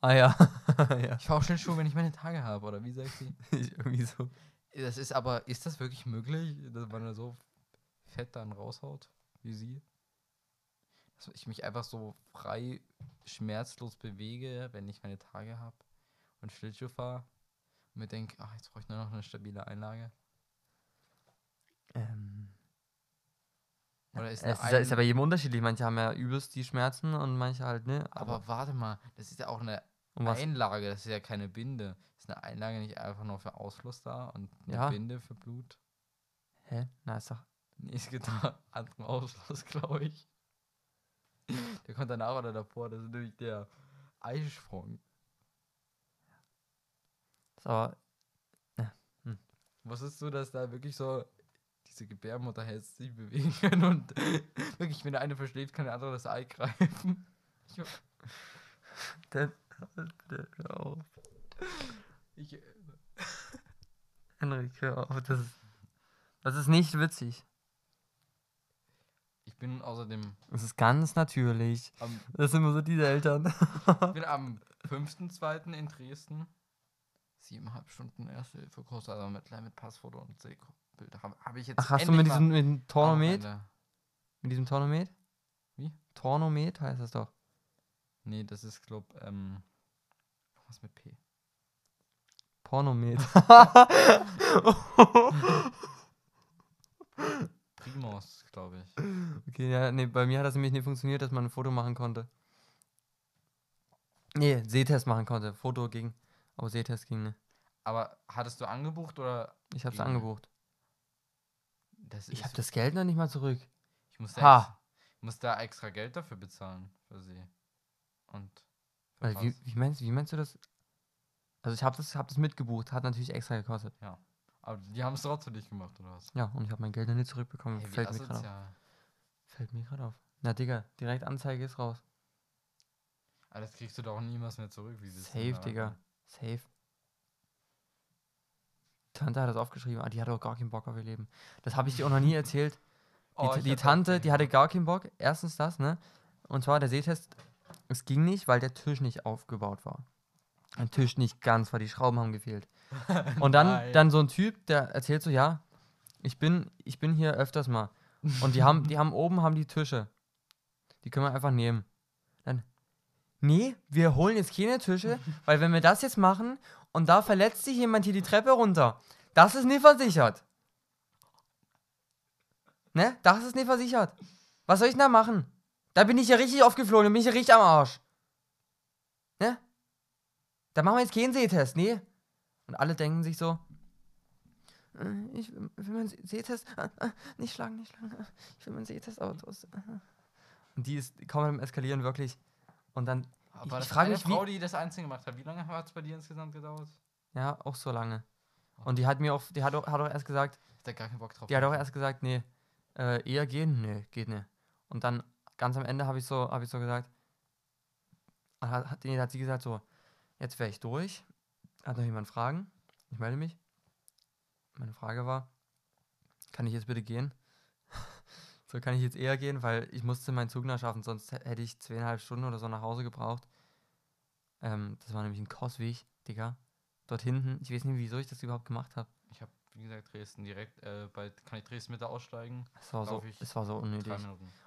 Ah ja. Ja. Ich fahre auch Schlittschuh, wenn ich meine Tage habe, oder wie sagt sie? Irgendwie so. Das ist aber, ist das wirklich möglich, dass man da so fett dann raushaut, wie sie? Dass ich mich einfach so frei, schmerzlos bewege, wenn ich meine Tage habe und Schlittschuh fahre und mir denke, ach, jetzt brauche ich nur noch eine stabile Einlage. Ähm. Oder ist es ist ja bei jedem unterschiedlich. Manche haben ja übelst die Schmerzen und manche halt, ne? Aber, aber warte mal, das ist ja auch eine Einlage, das ist ja keine Binde. Ist eine Einlage nicht einfach nur für Ausfluss da und eine ja. Binde für Blut? Hä? Na, ist doch... Nee, es gibt da anderen Ausfluss, glaube ich. Der kommt danach oder davor, das ist nämlich der Eisprung. So. Aber... Ja. Hm. Wusstest du, dass da wirklich so... diese Gebärmutter hält sich bewegen können und wirklich, wenn der eine verschläft, kann der andere das Ei greifen. Dann hör auf. Ich, Henrik, hör auf. Das ist, das ist nicht witzig. Ich bin außerdem... Das ist ganz natürlich. Am, das sind immer so diese Eltern. Ich bin am fünften zweiten in Dresden. Siebeneinhalb Stunden Erste-Hilfe-Kurs, also mit, mit Passfoto und Seko. Hab, hab ich jetzt Ach, hast du mit diesem, mit diesem Tornomet? Mit diesem Tornomet? Wie? Tornomet heißt das doch. Nee, das ist, glaub, ähm, was mit P? Pornomet. Primus, glaube ich. Okay, ja, nee, bei mir hat das nämlich nicht funktioniert, dass man ein Foto machen konnte. Nee, Sehtest machen konnte. Foto ging, aber Sehtest ging nicht. Aber hattest du angebucht oder? Ich hab's angebucht. Das ich habe das Geld noch nicht mal zurück. Ich muss da, ha. Ex, muss da extra Geld dafür bezahlen, für sie. Und für wie, wie, meinst, wie meinst du das? Also ich habe das, hab das mitgebucht, hat natürlich extra gekostet. Ja, aber die haben es trotzdem nicht gemacht, oder was? Ja, und ich habe mein Geld noch nicht zurückbekommen. Hey, Fällt, mir Fällt mir gerade auf. Fällt mir gerade auf. Na Digga, direkt Anzeige ist raus. Aber das kriegst du doch niemals mehr zurück. Wie Safe, Digga. Safe. Tante hat das aufgeschrieben, ah, die hatte auch gar keinen Bock auf ihr Leben. Das habe ich dir auch noch nie erzählt. Die, oh, die Tante, die hatte gar keinen Bock. Erstens das, ne? Und zwar der Sehtest, es ging nicht, weil der Tisch nicht aufgebaut war. Ein Tisch nicht ganz, weil die Schrauben haben gefehlt. Und dann, dann so ein Typ, der erzählt so, ja, ich bin, ich bin hier öfters mal. Und die haben, die haben oben haben die Tische. Die können wir einfach nehmen. Dann, nee, wir holen jetzt keine Tische, weil wenn wir das jetzt machen... Und da verletzt sich jemand hier die Treppe runter. Das ist nicht versichert. Ne? Das ist nicht versichert. Was soll ich denn da machen? Da bin ich ja richtig aufgeflogen, da bin ich ja richtig am Arsch. Ne? Da machen wir jetzt keinen Sehtest, ne? Und alle denken sich so, ich will meinen Sehtest, nicht schlagen, nicht schlagen, ich will meinen Sehtest, aber trotzdem. Und die ist kaum am Eskalieren, wirklich. Und dann... Aber ich, ich frage mich, Frau, wie die das einzeln gemacht hat. Wie lange hat es bei dir insgesamt gedauert? Ja, auch so lange. Und die hat mir auch, die hat auch, hat auch erst gesagt, ich hab gar keinen Bock drauf. Die hat auch erst gesagt, nee, äh, eher gehen, nee, geht nicht. Und dann ganz am Ende habe ich so, habe ich so gesagt, hat, hat, nee, hat sie gesagt so, jetzt wäre ich durch. Hat noch jemand Fragen? Ich melde mich. Meine Frage war, kann ich jetzt bitte gehen? So, kann ich jetzt eher gehen, weil ich musste meinen Zug nachschaffen, sonst hätte ich zweieinhalb Stunden oder so nach Hause gebraucht. Ähm, das war nämlich ein Kosweg, Digga. Dort hinten. Ich weiß nicht, wieso ich das überhaupt gemacht habe. Ich habe, wie gesagt, Dresden direkt, äh, bei, kann ich Dresden Mitte aussteigen? Es war, so, es war so unnötig.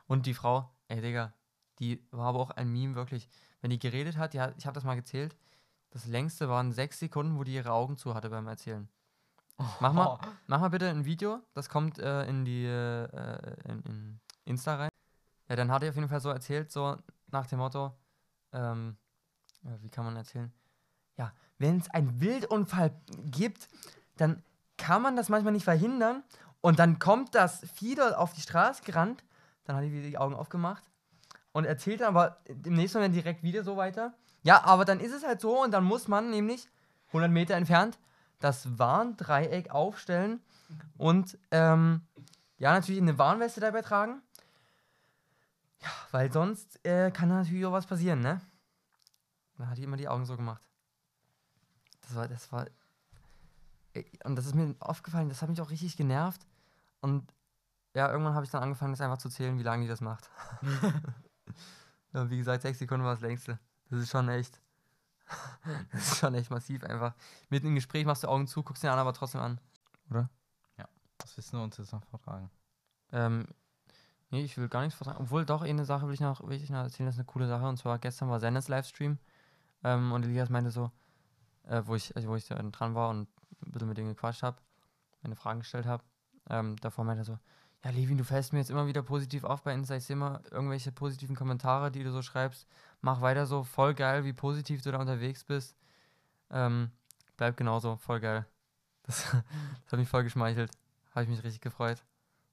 Und die Frau, ey Digga, die war aber auch ein Meme, wirklich. Wenn die geredet hat, die hat ich habe das mal gezählt, das längste waren sechs Sekunden, wo die ihre Augen zu hatte beim Erzählen. Mach mal, oh. mach mal bitte ein Video, das kommt äh, in die äh, in, in Insta rein. Ja, dann hat er auf jeden Fall so erzählt, so nach dem Motto, ähm, ja, wie kann man erzählen? Ja, wenn es einen Wildunfall gibt, dann kann man das manchmal nicht verhindern und dann kommt das Vieh dort auf die Straße gerannt, dann hat er wieder die Augen aufgemacht und erzählt dann aber im nächsten Moment direkt wieder so weiter. Ja, aber dann ist es halt so und dann muss man nämlich hundert Meter entfernt das Warndreieck aufstellen und ähm, ja, natürlich eine Warnweste dabei tragen. Ja, weil sonst äh, kann da natürlich auch was passieren, ne? Da hat die immer die Augen so gemacht. Das war, das war, und das ist mir aufgefallen, das hat mich auch richtig genervt. Und ja, irgendwann habe ich dann angefangen, das einfach zu zählen, wie lange die das macht. Ja, wie gesagt, sechs Sekunden war das längste. Das ist schon echt, das ist schon echt massiv einfach. Mitten im Gespräch machst du Augen zu, guckst den anderen aber trotzdem an, oder? Ja, was willst du uns jetzt noch vortragen? Ähm, nee, ich will gar nichts vortragen. Obwohl, doch, eine Sache will ich noch, will ich noch erzählen, das ist eine coole Sache. Und zwar, gestern war Senders Livestream ähm, und Elias meinte so, Äh, wo ich, also wo ich da dran war und ein bisschen mit denen gequatscht habe, meine Fragen gestellt habe. Ähm, davor meinte er so, ja, Levin, du fällst mir jetzt immer wieder positiv auf bei Insta, ich sehe immer irgendwelche positiven Kommentare, die du so schreibst, mach weiter so, voll geil, wie positiv du da unterwegs bist. Ähm, bleib genauso, voll geil. Das, das hat mich voll geschmeichelt, habe ich mich richtig gefreut.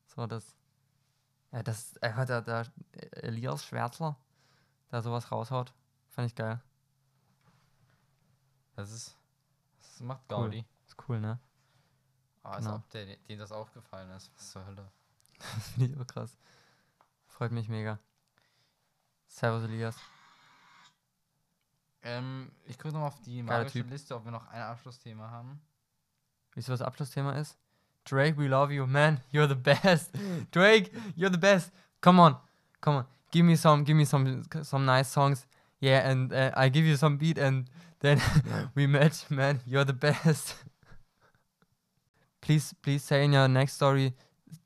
So, das, ja, das, einfach da, da Elias Schwärzler, da sowas raushaut, fand ich geil. Das ist, das macht Gaudi. Cool. Das ist cool, ne? Ah, als genau. ob der, denen das aufgefallen ist. Was zur Hölle. Das finde ich auch krass. Freut mich mega. Servus, Elias. Ähm, ich gucke nochmal auf die magische Liste, ob wir noch ein Abschlussthema haben. Wisst ihr, was das Abschlussthema ist? Drake, we love you. Man, you're the best. Drake, you're the best. Come on. Come on. Give me some, give me some, some nice songs. Yeah, and uh, I give you some beat and then we match, man. You're the best. please, please say in your next story,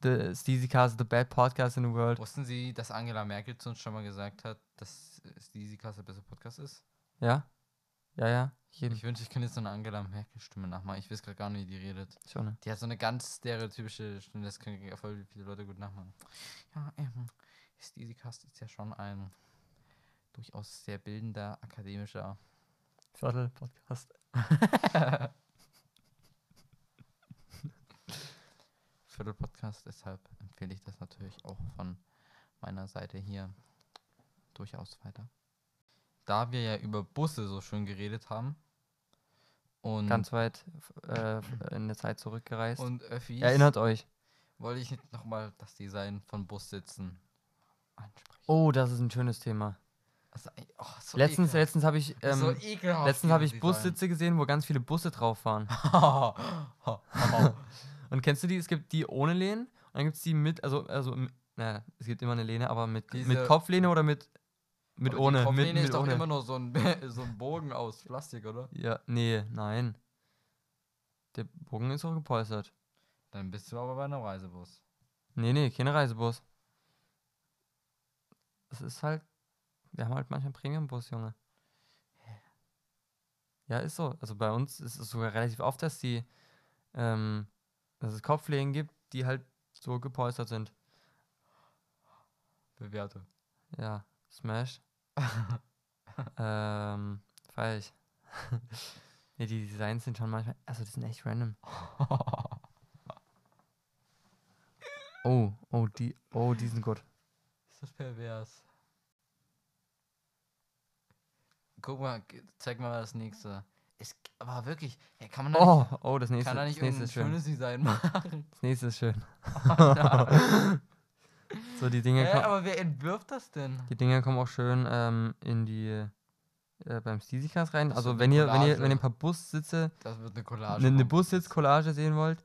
the Steezy Cast is the best podcast in the world. Wussten Sie, dass Angela Merkel zu uns schon mal gesagt hat, dass Steezy Cast der beste Podcast ist? Ja. Ja, ja. Jeden. Ich wünsche, ich könnte jetzt so eine Angela Merkel-Stimme nachmachen. Ich weiß gerade gar nicht, wie die redet. Schon. Die hat so eine ganz stereotypische Stimme, das können voll viele Leute gut nachmachen. Ja, ähm, Steezy Cast ist ja schon ein durchaus sehr bildender, akademischer Viertel-Podcast. Viertel-Podcast, deshalb empfehle ich das natürlich auch von meiner Seite hier durchaus weiter. Da wir ja über Busse so schön geredet haben und ganz weit äh, in der Zeit zurückgereist und Öffis, erinnert euch, wollte ich nochmal das Design von Bussitzen ansprechen. Oh, das ist ein schönes Thema. Oh, so letztens letztens habe ich, ähm, so letztens hab ich Bussitze gesehen, wo ganz viele Busse drauf waren. Und kennst du die? Es gibt die ohne Lehnen und dann gibt es die mit, also, also naja, es gibt immer eine Lehne, aber mit, mit Kopflehne oder mit, mit aber ohne? Die Kopflehne mit, ist mit doch ohne. Immer nur so ein, so ein Bogen aus Plastik, oder? Ja, nee, nein. Der Bogen ist auch gepolstert. Dann bist du aber bei einem Reisebus. Nee, nee, kein Reisebus. Es ist halt, wir haben halt manchmal einen Premium-Bus, Junge. Ja, ist so. Also bei uns ist es sogar relativ oft, dass die, ähm, dass es Kopflehnen gibt, die halt so gepolstert sind. Bewerte. Ja, Smash. ähm, falsch. Nee, die Designs sind schon manchmal, also die sind echt random. oh, oh, die, oh, die sind gut. Ist das pervers? Guck mal, zeig mal das nächste. Es war wirklich, ja, kann man da oh, nicht, oh, das nächste, kann da nicht das nächste ist schön. Schönes Design machen. Das nächste ist schön. Oh, so, die Dinger. Äh, aber wer entwirft das denn? Die Dinger kommen auch schön ähm, in die äh, beim Steezy Cast rein. Das also wenn ihr, wenn ihr wenn ihr ein paar Bussitze, das wird eine Collage. Eine, eine Bussitz-Collage sehen wollt.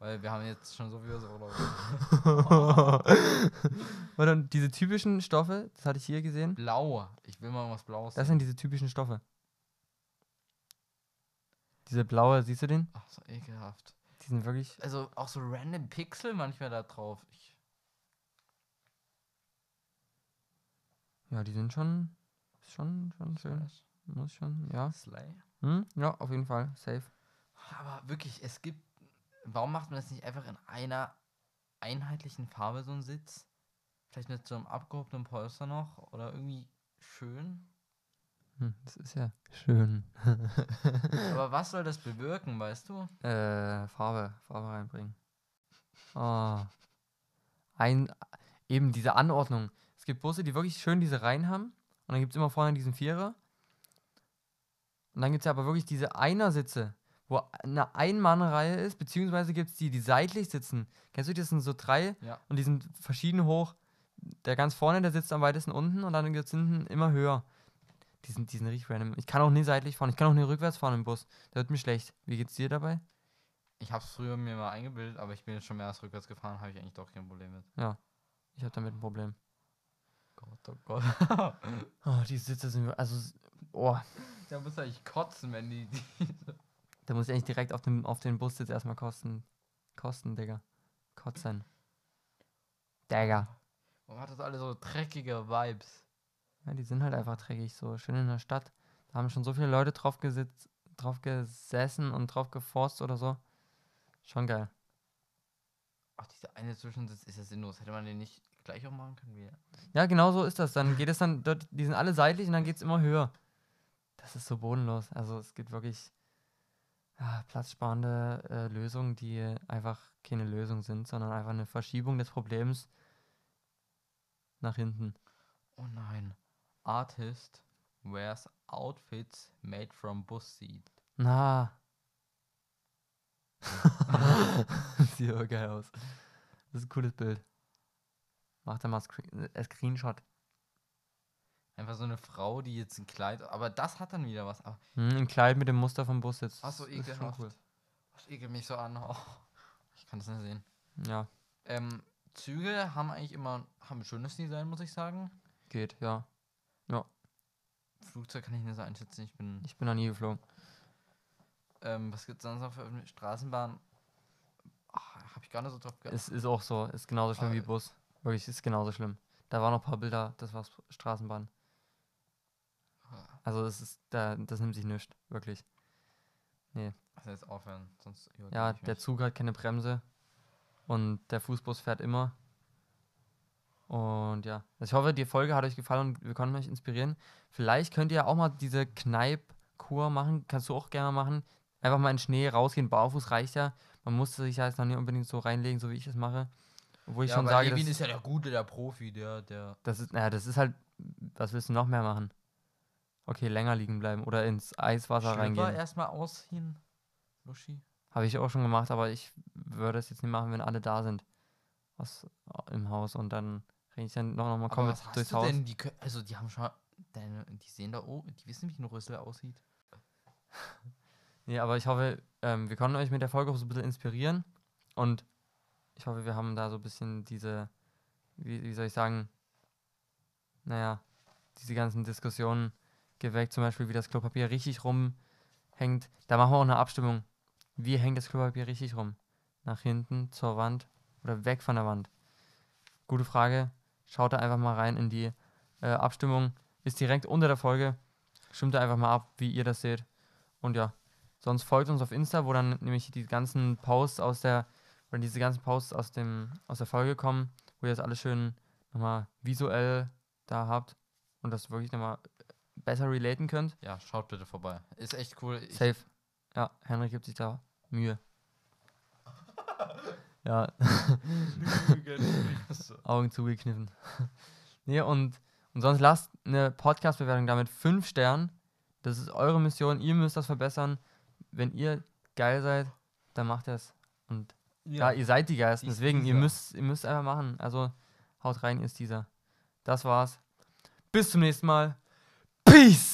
Weil wir haben jetzt schon so viel so oder und diese typischen Stoffe, das hatte ich hier gesehen. Blau. Ich will mal was Blaues. Das sind diese typischen Stoffe. Diese blaue, siehst du den? Ach, so ekelhaft. Die sind wirklich... Also auch so random Pixel manchmal da drauf. Ich ja, die sind schon... Schon, schon schön. Muss schon, ja. Slay. Hm? Ja, auf jeden Fall. Safe. Aber wirklich, es gibt warum macht man das nicht einfach in einer einheitlichen Farbe, so einen Sitz? Vielleicht mit so einem abgehobenen Polster noch oder irgendwie schön. Hm, das ist ja schön. Aber was soll das bewirken, weißt du? Äh, Farbe, Farbe reinbringen. Oh. Ein, eben diese Anordnung. Es gibt Busse, die wirklich schön diese Reihen haben. Und dann gibt es immer vorne diesen Vierer. Und dann gibt es ja aber wirklich diese Einer-Sitze, wo eine Ein-Mann-Reihe ist, beziehungsweise gibt es die, die seitlich sitzen. Kennst du die? Das sind so drei, ja. Und die sind verschieden hoch. Der ganz vorne, der sitzt am weitesten unten und dann gibt es hinten immer höher. Die sind, die sind richtig random. Ich kann auch nie seitlich fahren, ich kann auch nie rückwärts fahren im Bus. Da wird mir schlecht. Wie geht's dir dabei? Ich hab's früher mir mal eingebildet, aber ich bin jetzt schon mehr als rückwärts gefahren, habe ich eigentlich doch kein Problem mit. Ja, ich hab damit ein Problem. Gott, oh Gott. Oh, die Sitze sind, also, oh. Da muss ich kotzen, wenn die... die da muss ich eigentlich direkt auf den, auf den Bussitz erstmal kosten. Kosten, Digga. Kotzen. Digga. Warum hat das alle so dreckige Vibes? Ja, die sind halt einfach dreckig, so schön in der Stadt. Da haben schon so viele Leute drauf, gesitz, drauf gesessen und drauf geforst oder so. Schon geil. Ach, dieser eine Zwischensitz ist ja sinnlos. Hätte man den nicht gleich auch machen können? Wie? Ja, genau so ist das. Dann geht es dann, dort, die sind alle seitlich und dann geht es immer höher. Das ist so bodenlos. Also es gibt wirklich ja, platzsparende äh, Lösungen, die einfach keine Lösung sind, sondern einfach eine Verschiebung des Problems nach hinten. Oh nein. Artist wears outfits made from bus seat. Na. Sieht aber geil aus. Das ist ein cooles Bild. Mach da mal Screen- ein Screenshot. Einfach so eine Frau, die jetzt ein Kleid... Aber das hat dann wieder was. Hm, ein Kleid mit dem Muster vom Bus jetzt. Ach so, ekelhaft. Cool. Das ekelt mich so an. Oh, ich kann das nicht sehen. Ja. Ähm, Züge haben eigentlich immer... Haben ein schönes Design, muss ich sagen. Geht, ja. Ja. Flugzeug kann ich nicht so einschätzen. Ich bin... Ich bin noch nie geflogen. Ähm, was gibt's sonst noch für Straßenbahn? Ach, hab ich gar nicht so drauf geachtet. Es ist auch so. Ist genauso schlimm ah, wie Bus. Wirklich, ist genauso schlimm. Da waren noch ein paar Bilder. Das war Straßenbahn. Also das ist, da, das nimmt sich nichts, wirklich. Nee. Also jetzt aufhören, sonst ja, der Zug hat keine Bremse und der Fußbus fährt immer. Und ja, also ich hoffe, die Folge hat euch gefallen und wir konnten euch inspirieren. Vielleicht könnt ihr ja auch mal diese Kneipkur machen, kannst du auch gerne machen. Einfach mal in den Schnee rausgehen, barfuß reicht ja. Man muss sich ja jetzt noch nicht unbedingt so reinlegen, so wie ich das mache. Wo ich ja, schon sage, Levin ist ja der Gute, der Profi, der, der... Das ist, naja, das ist halt, was willst du noch mehr machen? Okay, länger liegen bleiben oder ins Eiswasser Schlüpper reingehen. Schlüpper erstmal ausziehen, Luschi. Habe ich auch schon gemacht, aber ich würde es jetzt nicht machen, wenn alle da sind aus, im Haus und dann rede ich dann noch, noch mal kommen durchs hast du Haus. Denn? Die, also die haben schon, die sehen da oben, die wissen, wie ein Rüssel aussieht. Nee, aber ich hoffe, ähm, wir konnten euch mit der Folge auch so ein bisschen inspirieren und ich hoffe, wir haben da so ein bisschen diese, wie, wie soll ich sagen, naja, diese ganzen Diskussionen geweckt, zum Beispiel wie das Klopapier richtig rumhängt. Da machen wir auch eine Abstimmung. Wie hängt das Klopapier richtig rum? Nach hinten, zur Wand oder weg von der Wand? Gute Frage. Schaut da einfach mal rein in die äh, Abstimmung. Ist direkt unter der Folge. Stimmt da einfach mal ab, wie ihr das seht. Und ja, sonst folgt uns auf Insta, wo dann nämlich die ganzen Posts aus der, oder diese ganzen Posts aus dem, aus der Folge kommen, wo ihr das alles schön nochmal visuell da habt und das wirklich nochmal besser relaten könnt. Ja, schaut bitte vorbei. Ist echt cool. Ich Safe. Ja, Henrik gibt sich da Mühe. Ja. Augen zugekniffen. Nee, und, und sonst lasst eine Podcast-Bewertung da mit fünf Sternen. Das ist eure Mission. Ihr müsst das verbessern. Wenn ihr geil seid, dann macht ihr es. Und ja, ja, ihr seid die Geisten. Deswegen, ihr müsst, ihr müsst einfach machen. Also, haut rein, ihr Steezer. Das war's. Bis zum nächsten Mal. Peace!